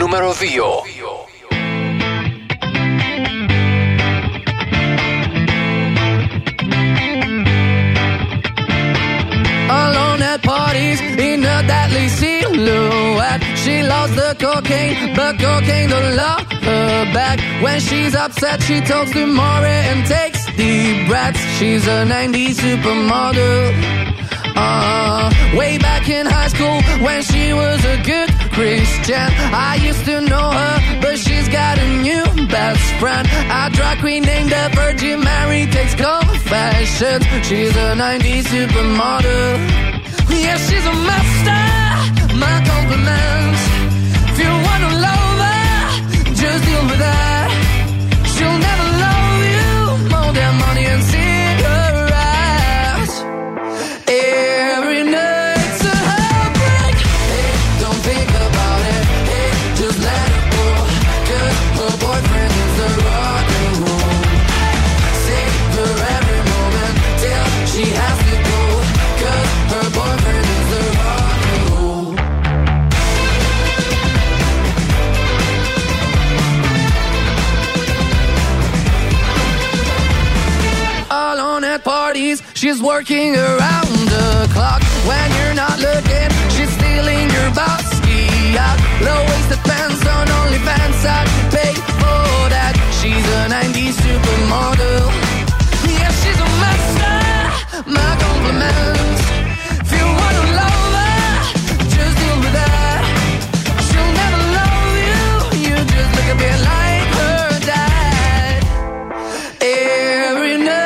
Νούμερο δύο. Parties in a deadly silhouette. She loves the cocaine, but cocaine don't love her back. When she's upset, she talks to Maury and takes deep breaths. She's a nineties supermodel. Uh, way back in high school, when she was a good Christian, I used to know her, but she's got a new best friend. A drag queen named the Virgin Mary takes confessions. She's a nineties supermodel. Yeah, she's a master, my compliments. If you wanna love her, just deal with her. She'll never love you more than money and cigarettes. Every night's a heartbreak. Hey, don't think about it. Hey, just let her go. Cause her boyfriend is a rock and roll. Save her every moment till she has to go. Cause her boyfriend. Parties, she's working around the clock. When you're not looking, she's stealing your bossy out. Low-waisted pants on OnlyFans, I'd pay for that. She's a nineties supermodel. Yeah, she's a master, my compliments. If you want to love her, just deal with her. She'll never love you, you just look a bit like her dad. Every night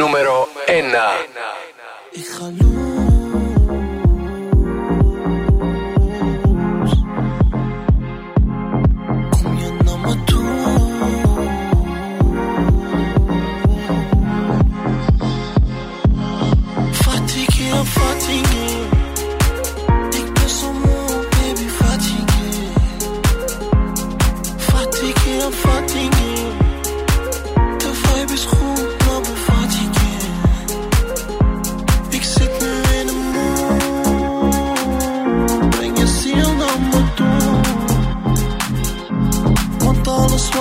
Número ένα.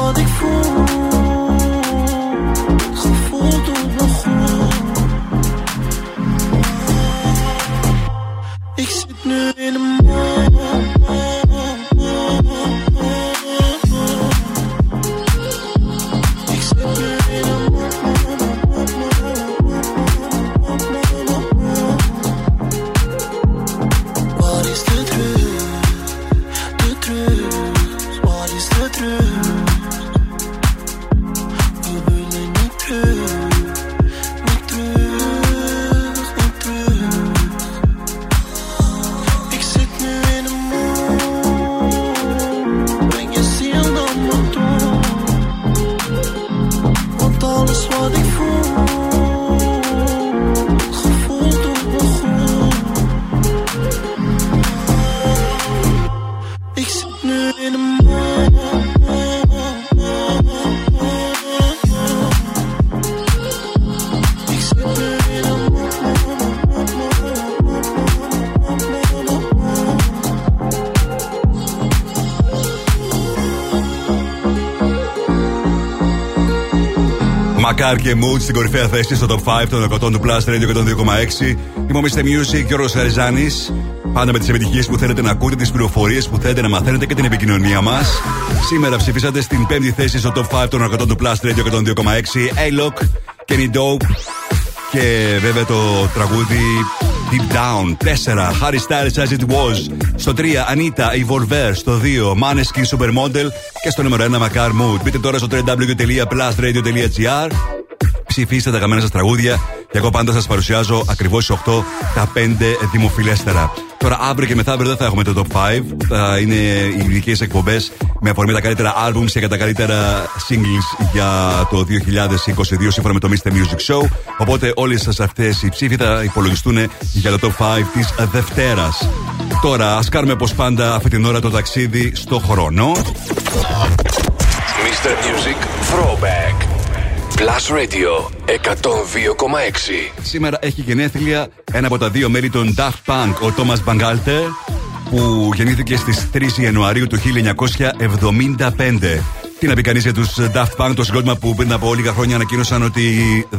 Wat ik voel, gevoel doet me goed. Μακάρ και Mood στην κορυφαία θέση στο Top πέντε των εκατό του Plus Radio και των δύο κόμμα έξι. Είμαι ο μίστερ Music, Γιώργος Χαριζάνης. Πάντα με τις επιτυχίες που θέλετε να ακούτε, τις πληροφορίες που θέλετε να μαθαίνετε και την επικοινωνία μας. Σήμερα ψηφίσατε στην πέμπτη θέση στο Top πέντε των εκατό του Plus Radio και των δύο κόμμα έξι. A-Lock, Kenny Dope και βέβαια το τραγούδι Deep Down. τέσσερα. Harry Styles As It Was. Στο τρία. Anita η Volver. Στο δύο. Maneskin Supermodel. Και στο νούμερο ένα. Macar Mood. Μπείτε τώρα στο double-u double-u double-u τελεία plus radio τελεία gr. Ψηφίστε τα αγαπημένα σας τραγούδια. Και εγώ πάντα σας παρουσιάζω ακριβώς στις οκτώ τα πέντε δημοφιλέστερα. Τώρα αύριο και μεθαύριο δεν θα έχουμε το Top πέντε. Θα είναι οι ειδικές εκπομπές με αφορμή τα καλύτερα albums και τα καλύτερα singles για το δύο χιλιάδες είκοσι δύο σύμφωνα με το μίστερ Music Show. Οπότε όλες σας αυτές οι ψήφοι θα υπολογιστούν για το Top πέντε της Δευτέρας. Τώρα ας κάνουμε όπως πάντα αυτή την ώρα το ταξίδι στο χρόνο. μίστερ Music Throwback Plus Radio εκατόν δύο κόμμα έξι. Σήμερα έχει γενέθλια ένα από τα δύο μέλη των Daft Punk, ο Τόμας Μπανγκάλτερ, που γεννήθηκε στις τρεις Ιανουαρίου του χίλια εννιακόσια εβδομήντα πέντε. Τι να πει κανείς για τους Daft Punk, το συγκρότημα που πριν από λίγα χρόνια ανακοίνωσαν ότι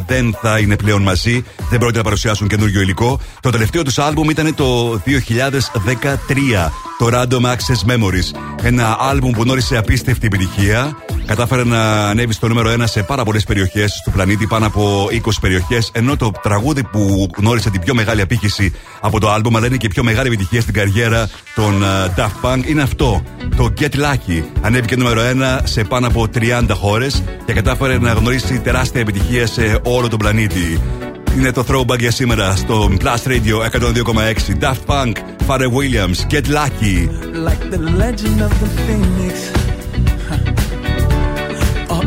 δεν θα είναι πλέον μαζί, δεν πρόκειται να παρουσιάσουν καινούργιο υλικό. Το τελευταίο τους άλμπουμ ήταν το δύο χιλιάδες δεκατρία, το Random Access Memories. Ένα άλμπουμ που γνώρισε απίστευτη επιτυχία. Κατάφερε να ανέβει στο νούμερο ένα σε πάρα πολλές περιοχές του πλανήτη, πάνω από είκοσι περιοχές. Ενώ το τραγούδι που γνώρισε την πιο μεγάλη απήχηση από το άλμπουμ, αλλά είναι και η πιο μεγάλη επιτυχία στην καριέρα των Daft Punk, είναι αυτό, το Get Lucky. Ανέβηκε νούμερο ένα σε πάνω από τριάντα χώρες και κατάφερε να γνωρίσει τεράστια επιτυχία σε όλο τον πλανήτη. Είναι το throwback για σήμερα στο Plus Radio εκατόν δύο κόμμα έξι. Daft Punk, Pharrell Williams, Get Lucky. Like the legend of the Phoenix, huh. All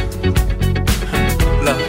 Love.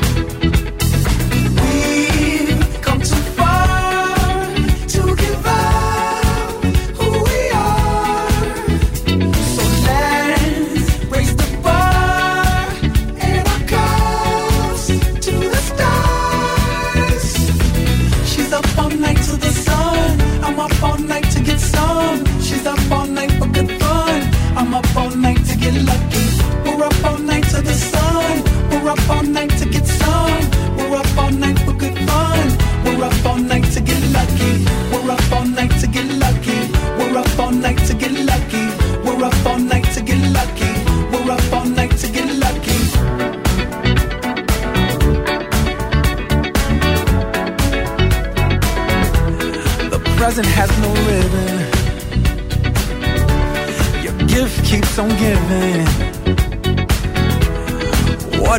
Present has no ribbon. Your gift keeps on giving. What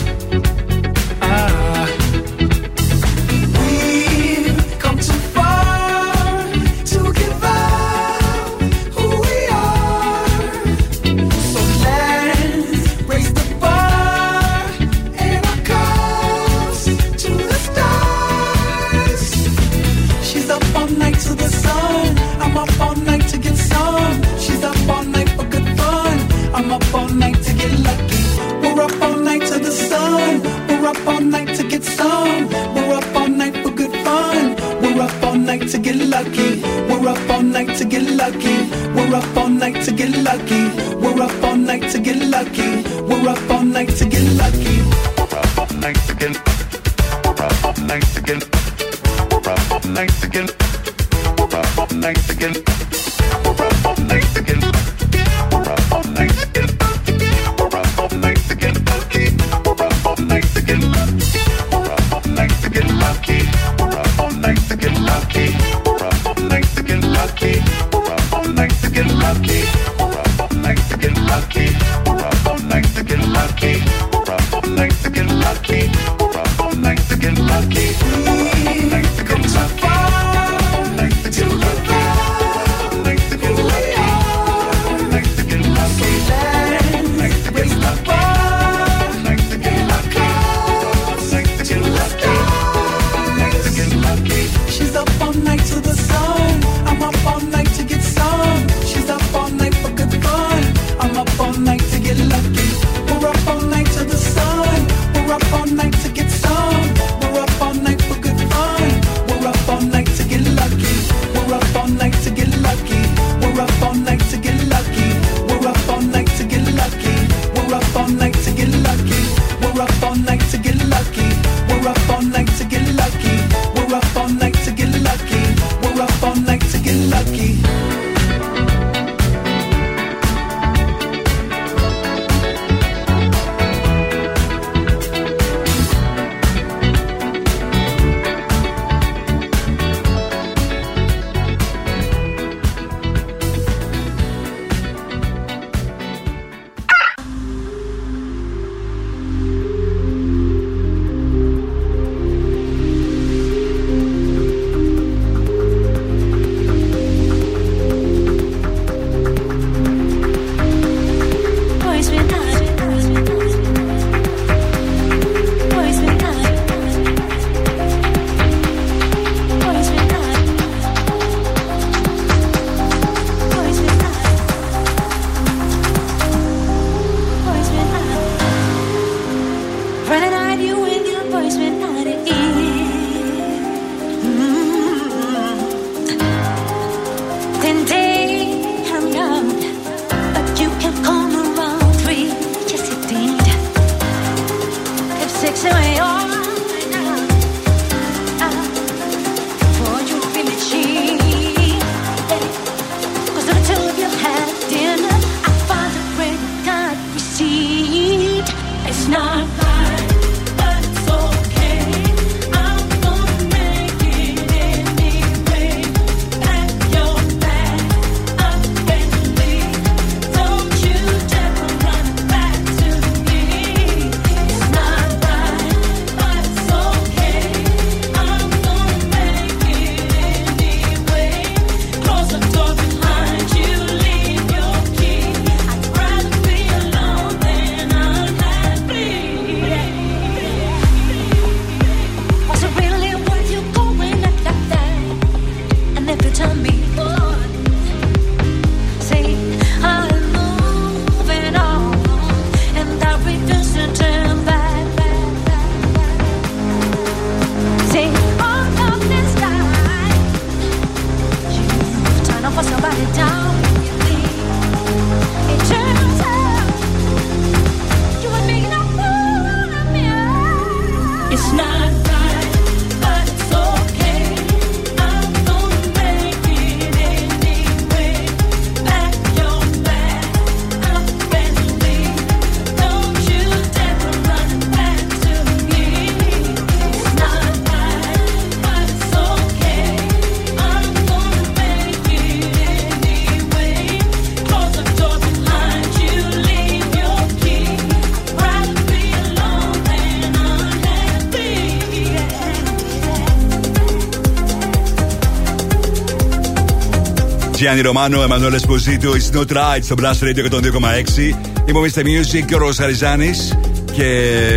Gianni Romano, Emanuele Esposito, It's Not Right στο Blast Radio εκατόν δύο κόμμα έξι. Είμαι ο Μίστερ Music και ο Ρος Χαριζάνης. Και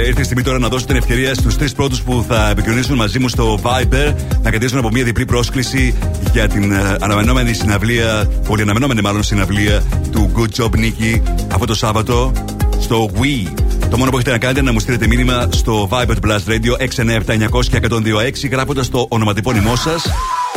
ήρθε η στιγμή τώρα να δώσω την ευκαιρία στους τρεις πρώτους που θα επικοινωνήσουν μαζί μου στο Viber να κερδίσουν από μια διπλή πρόσκληση για την αναμενόμενη συναυλία, πολυαναμενόμενη μάλλον συναυλία του Good Job Nicky αυτό το Σάββατο στο Wii. Το μόνο που έχετε να κάνετε είναι να μου στείλετε μήνυμα στο Viber Plus Radio έξι εννιά επτά εννιά μηδέν μηδέν ένα μηδέν δύο έξι γράφοντας το ονοματεπώνυμό σας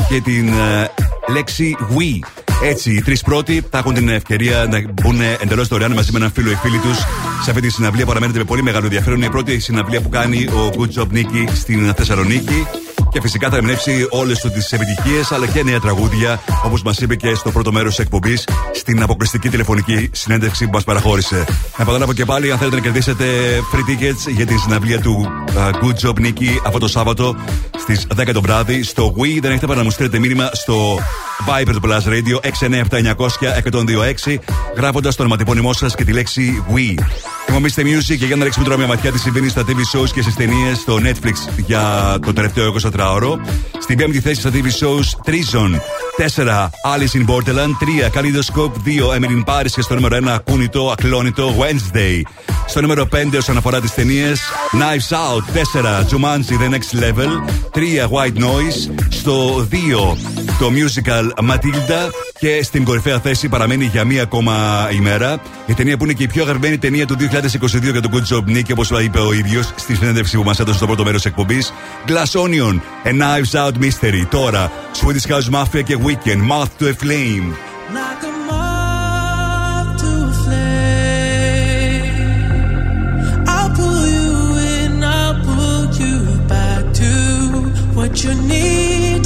και την ε, λέξη Wii. Έτσι, οι τρεις πρώτοι θα έχουν την ευκαιρία να μπουν εντελώς δωρεάν μαζί με έναν φίλο ή φίλοι τους σε αυτή τη συναυλία που αναμένεται με πολύ μεγάλο ενδιαφέρον. Είναι η πρώτη συναυλία που κάνει ο Good Job Nicky στην Θεσσαλονίκη. Και φυσικά θα εμπνεύσει όλες του τις επιτυχίες αλλά και νέα τραγούδια, όπως μας είπε και στο πρώτο μέρος της εκπομπής, στην αποκλειστική τηλεφωνική συνέντευξη που μας παραχώρησε. Επαναλάβω και πάλι, αν θέλετε να κερδίσετε free tickets για την συναυλία του uh, Good Job Nicky αυτό το Σάββατο στις δέκα το βράδυ στο Wii, δεν έχετε παρά να μου στείλετε μήνυμα στο Viber του Plus Radio έξι εννιά επτά εννιά μηδέν μηδέν ένα μηδέν δύο έξι γράφοντας το ονοματεπώνυμό σας και τη λέξη Wii. Θυμόμαστε Music και για να ρίξουμε τώρα μια ματιά τι συμβαίνει στα τι βι shows και στις ταινίες στο Netflix για το τελευταίο εικοσιτετράωρο. Στην πέμπτη θέση στα τι βι shows Treason, τέσσερα Alice in Borderland, τρία Kaleidoscope, δύο Emily in Paris και στο νούμερο ένα ακούνητο, ακλόνητο Wednesday. Στο νούμερο πέντε όσον αφορά τις ταινίες Knives Out, τέσσερα Jumanji The Next Level, τρία White Noise, στο δύο το musical Matilda και στην κορυφαία θέση παραμένει για μία ακόμα ημέρα η ταινία που είναι και η πιο αγαπημένη ταινία του δύο χιλιάδες είκοσι δύο για τον Good Job Nick, όπως είπε ο ίδιος στη συνέντευξη που μας έδωσε στο πρώτο μέρος της εκπομπής. Glass Onion, A Knives Out Mystery. Τώρα Swedish House Mafia και Weekend, Mouth to a Flame. What you need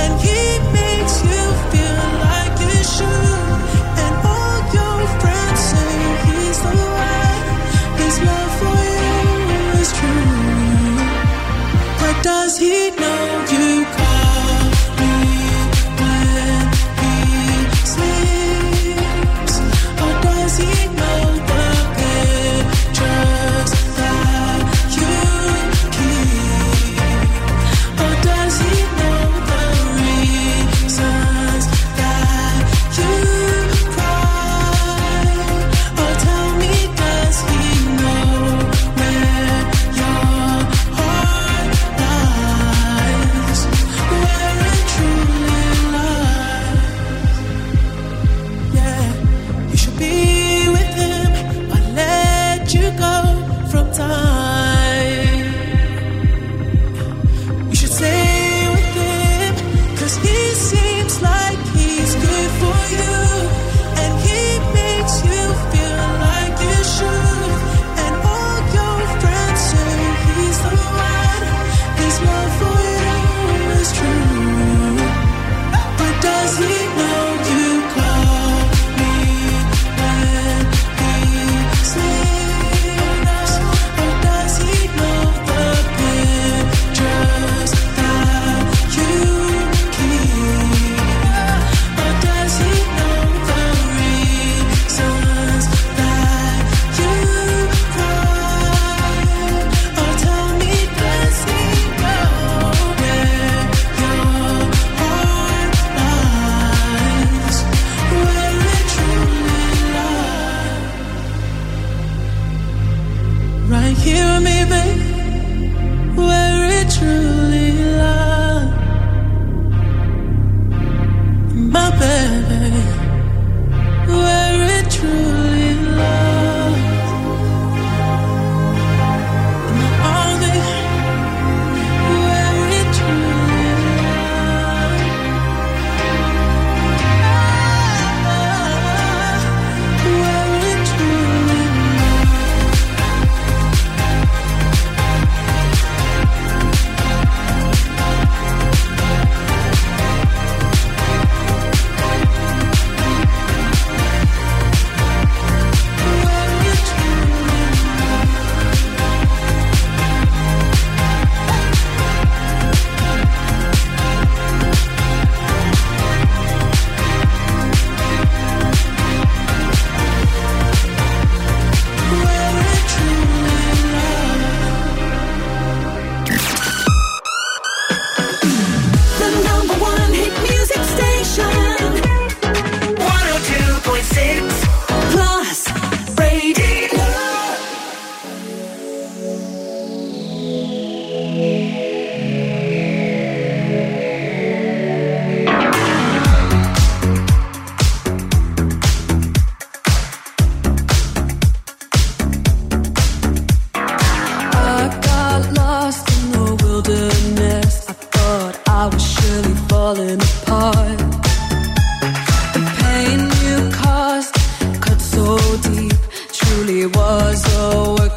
and he makes you feel like you should. Does he know you call me when he sleeps? Or does he know the pictures that you keep? Or does he know the reasons that you cry? Or tell me, does he know where you're time. You should stay with him, cause he seems like he's good for you, and he makes you feel like you should, and all your friends say he's the one, his love for you is true, but does he know you call me when he sleeps? Hear me, babe, where it truly lies, my baby, where it truly lies. My only, where it truly lies, where it truly lies.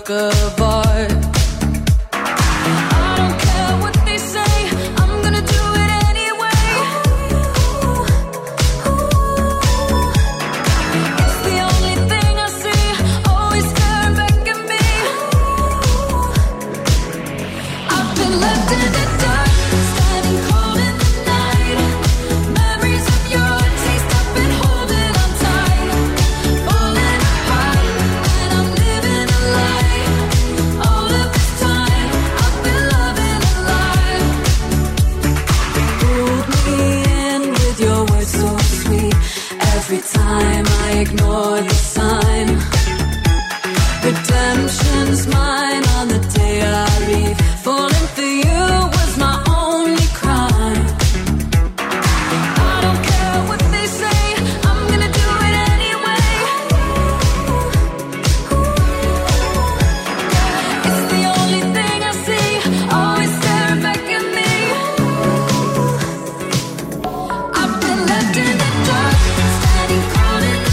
work of art. Ignore the sign. Redemption's mine on the day I leave. Falling for you was my only crime. I don't care what they say, I'm gonna do it anyway. It's the only thing I see, always staring back at me. I've been left in the dark, standing cold in the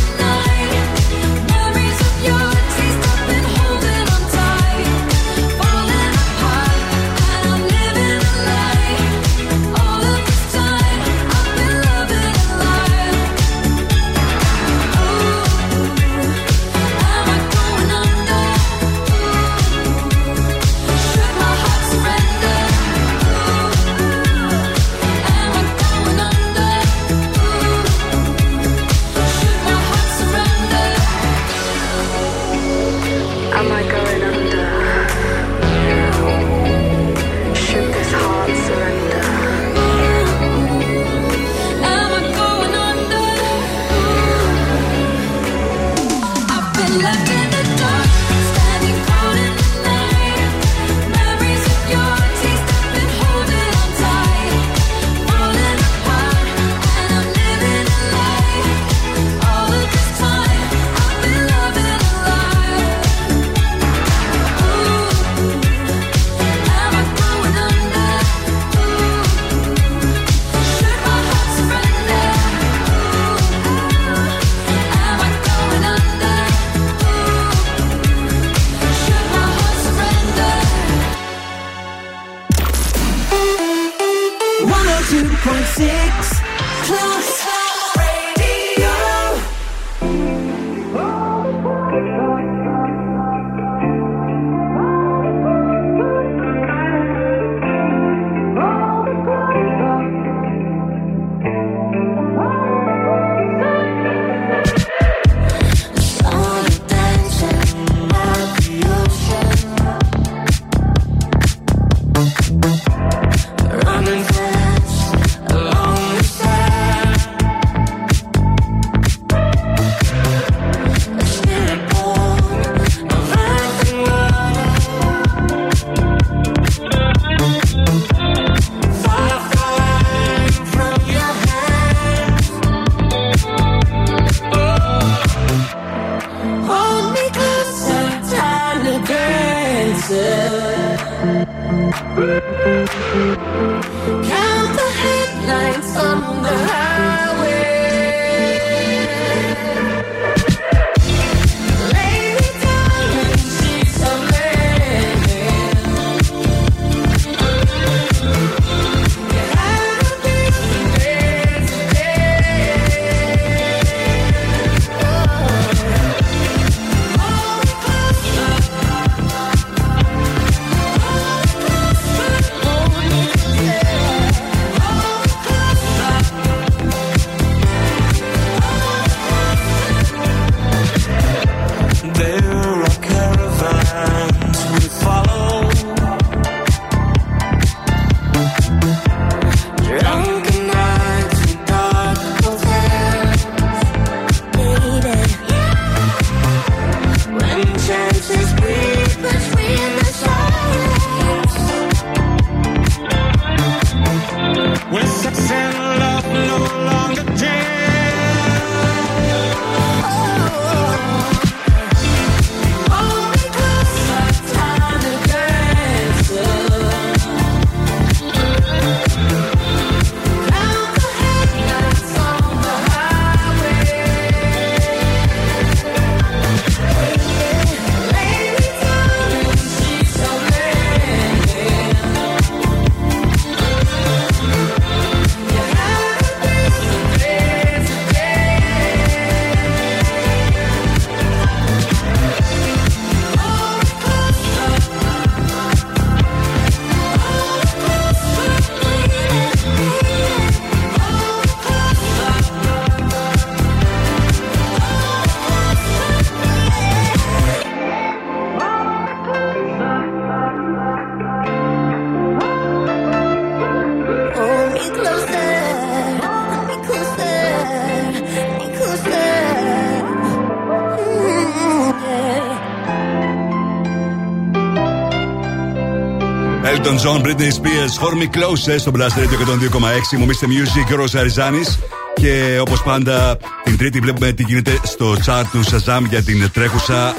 Elton John, Britney Spears, Hold Me Closer στο Blast Radio εκατόν δύο κόμμα έξι. Μου μίστε music, Γιώργος Χαριζάνης. Και όπως πάντα, την Τρίτη βλέπουμε τι γίνεται στο chart του Shazam για την τρέχουσα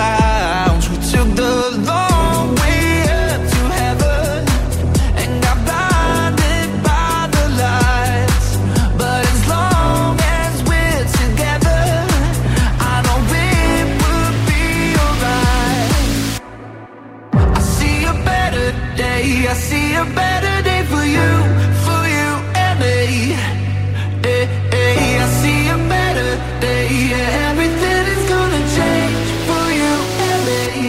Clouds, we took the long way up I see a better day for you, for you and me. Hey, hey, I see a better day. Yeah, everything is gonna change for you and me.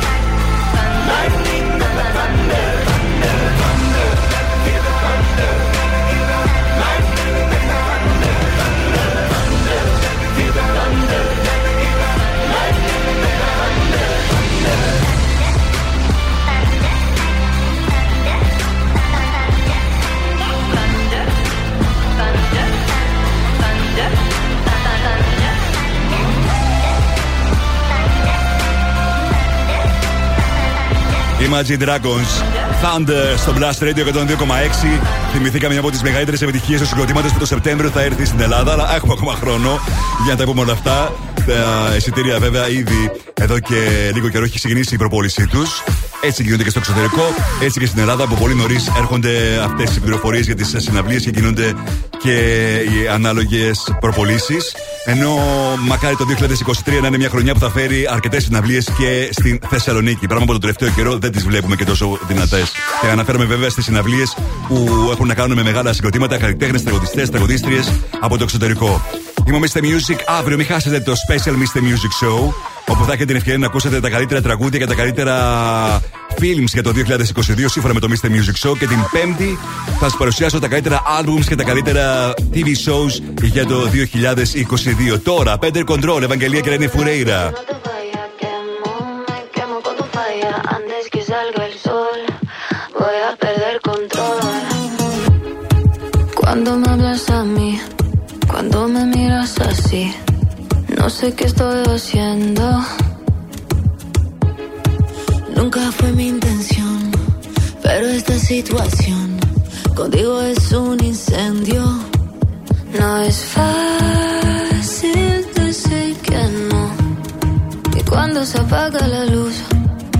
Imagine Dragons, Thunder στο Blast Radio εκατόν δύο κόμμα έξι. Θυμηθήκαμε μια από τις μεγαλύτερες επιτυχίες του συγκροτήματος που το Σεπτέμβριο θα έρθει στην Ελλάδα, αλλά έχουμε ακόμα χρόνο για να τα πούμε όλα αυτά. Τα εισιτήρια βέβαια ήδη εδώ και λίγο καιρό έχει ξεκινήσει η προπόλησή τους. Έτσι γίνονται και στο εξωτερικό, έτσι και στην Ελλάδα από πολύ νωρίς έρχονται αυτές οι πληροφορίες για τις συναυλίες και γίνονται και οι ανάλογες προπολήσεις. Ενώ μακάρι το είκοσι είκοσι τρία να είναι μια χρονιά που θα φέρει αρκετές συναυλίες και στην Θεσσαλονίκη. Πράγμα που τον τελευταίο καιρό δεν τις βλέπουμε και τόσο δυνατές. Και αναφέρομαι βέβαια στις συναυλίες που έχουν να κάνουν με μεγάλα συγκροτήματα, καλλιτέχνες, τραγουδιστές, τραγουδίστριες από το εξωτερικό. Είμαι ο Mister Music. Αύριο μην χάσετε το Special Mister Music Show, όπου θα έχετε την ευκαιρία να ακούσετε τα καλύτερα τραγούδια και τα καλύτερα films για το δύο χιλιάδες είκοσι δύο σύμφωνα με το Mister Music Show. Και την Πέμπτη θα σας παρουσιάσω τα καλύτερα albums και τα καλύτερα τι βι shows για το δύο χιλιάδες είκοσι δύο. Τώρα, Peter Control, Ευαγγελία και Ρένι Φουρέιρα. Cuando me miras así, no sé qué estoy haciendo. Nunca fue mi intención, pero esta situación Contigo es un incendio. No es fácil decir que no. Que cuando se apaga la luz,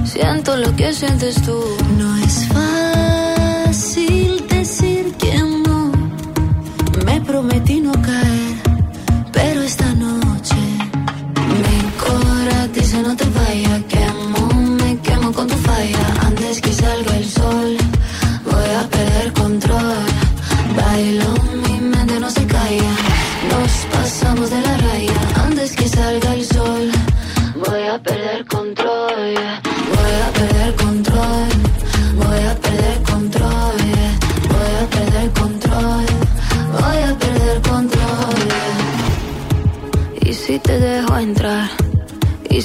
siento lo que sientes tú. No es fácil decir que no. Me prometí no caer, pero esta noche mi cora dice no te vayas. Quemo, me quemo con tu falla. Antes que salga el sol, voy a perder control. Bailo, mi mente no se calla. Nos pasamos de la raya. Antes que salga el sol, voy a perder control. Voy a perder control. Voy a perder control. Voy a perder control. Voy a perder control. Y si te dejo entrar, y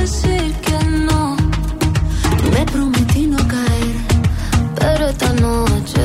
decir que no. Me prometí no caer, pero esta noche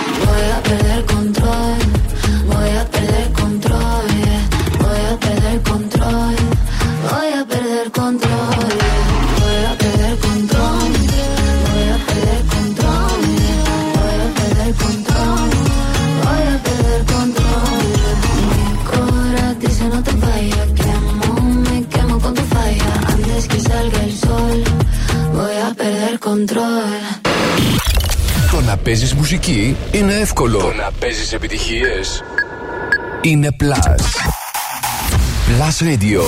Voy a perder control. Voy a perder control. Voy a perder control. Voy a perder control. Voy a perder control. Voy a perder control. Voy a perder control. Voy a perder control. Mi corazón dice no te vayas. Quemo, me quemo con tu falla. Antes que salga el sol, voy a perder control. Το να παίζεις μουσική είναι εύκολο. Το να παίζεις επιτυχίες είναι Plus. Plus Radio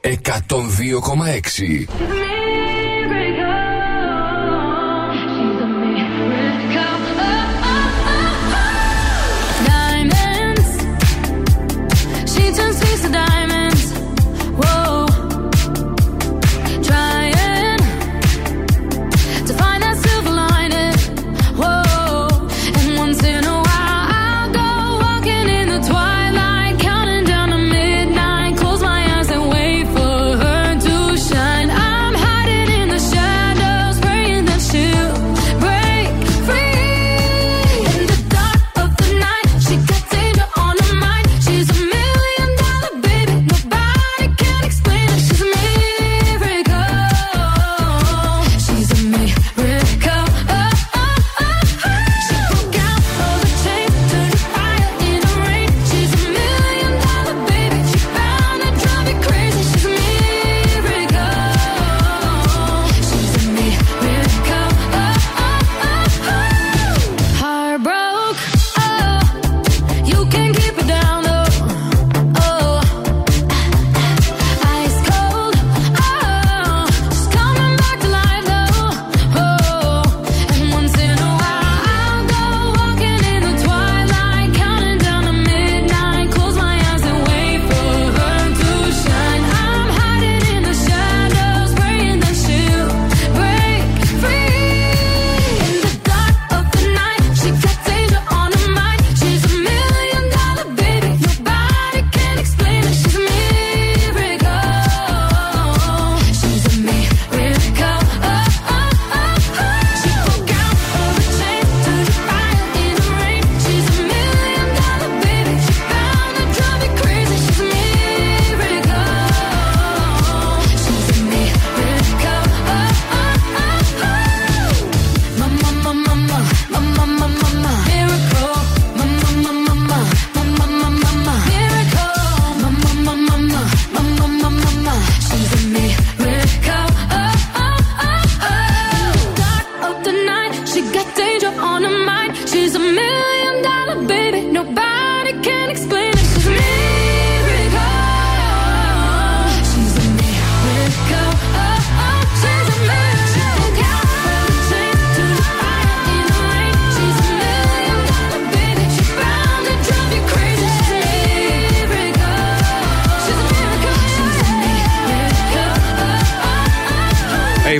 εκατόν δύο κόμμα έξι. I'm high.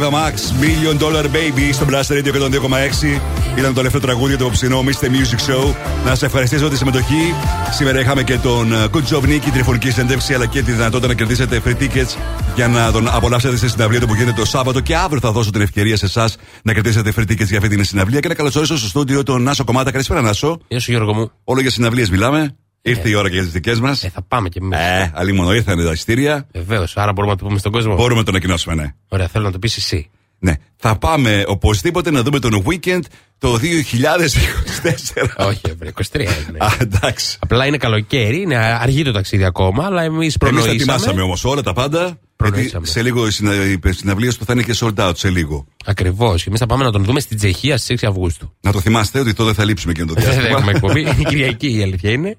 Ava Max, Million Dollar Baby στο Blast Radio εκατόν δύο κόμμα έξι. Ήταν το τελευταίο τραγούδι για το ψινό Mister Music Show. Να σας ευχαριστήσω για τη συμμετοχή. Σήμερα είχαμε και τον Good Job Nicky, τηλεφωνική συνέντευξη, αλλά και τη δυνατότητα να κερδίσετε free tickets για να τον απολαύσετε στη συναυλία του που γίνεται το Σάββατο. Και αύριο θα δώσω την ευκαιρία σε εσάς να κερδίσετε free tickets για αυτή την συναυλία. Και να καλωσορίσω στο στούντιο τον Νάσο Κομμάτα. Καλησπέρα, Νάσο. Γεια σου, Γιώργο μου. Όλο για συναυλίες μιλάμε. Ήρθε η ώρα και για τις δικές μας. Ε, θα πάμε κι εμείς. Ε, αλλήμον ήρθαν τα εισιτήρια. Βεβαίως, άρα μπορούμε να το πούμε στον κόσμο. Μπορούμε να το ανακοινώσουμε, ναι. Ωραία, θέλω να το πεις εσύ. Ναι, θα πάμε οπωσδήποτε να δούμε τον Weekend το δύο χιλιάδες είκοσι τέσσερα. Όχι, είκοσι τρία είναι. Α, εντάξει. Απλά είναι καλοκαίρι, είναι αργή το ταξίδι ακόμα, αλλά εμείς προνοήσαμε. Εμείς τα ετοιμάσαμε όμως όλα τα πάντα. Γιατί σε λίγο οι συναυλίες του θα είναι και sold out σε λίγο. Ακριβώς. Εμείς θα πάμε να τον δούμε στην Τσεχία στις έξι Αυγούστου. Να το θυμάστε ότι τότε θα λείψουμε και να το διάστημα. Δεν έχουμε εκπομπή. Η Κυριακή η αλήθεια είναι.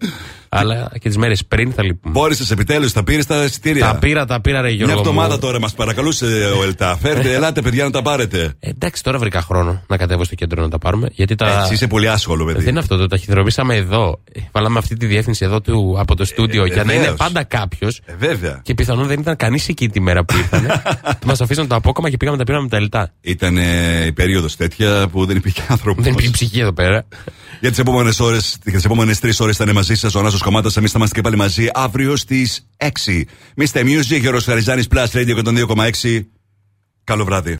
Αλλά και τις μέρες πριν θα λείπουμε. Μπόρεσες επιτέλους, τα πήρες τα εισιτήρια. Τα πήρα, τα πήρα, ρε Γιώργο. Μια εβδομάδα τώρα μας παρακαλούσε ο Ελτά. Φέρτε, ελάτε παιδιά να τα πάρετε. Εντάξει, τώρα βρήκα χρόνο να κατέβω στο κέντρο να τα πάρουμε. Γιατί τα... Έτσι, είσαι πολύ άσχολο, παιδί. Δεν είναι αυτό. Το ταχυδρομήσαμε εδώ. Βάλαμε αυτή τη διεύθυνση εδώ του, από το στούντιο για να είναι πάντα κάποιο. Βέβαια. Και πιθανόν δεν ήταν κανείς εκεί τη μέρα που ήρθανε. Μας αφήσαν το απόκομα και πήγαμε τα πήραμε με τα Ελτά. Ήταν η περίοδος τέτοια που δεν υπήρχε άνθρωπος. Δεν υπήρχε ψυχή εδώ πέρα. Για τις επόμενες ώρες, τις επόμενες τρεις ώρες θα είναι μαζί σας ο Νάσος Κομμάτας. Εμείς θα είμαστε και πάλι μαζί αύριο στις έξι. Mister Music, Γιώργος Χαριζάνης, Plus Radio εκατόν δύο κόμμα έξι. Καλό βράδυ.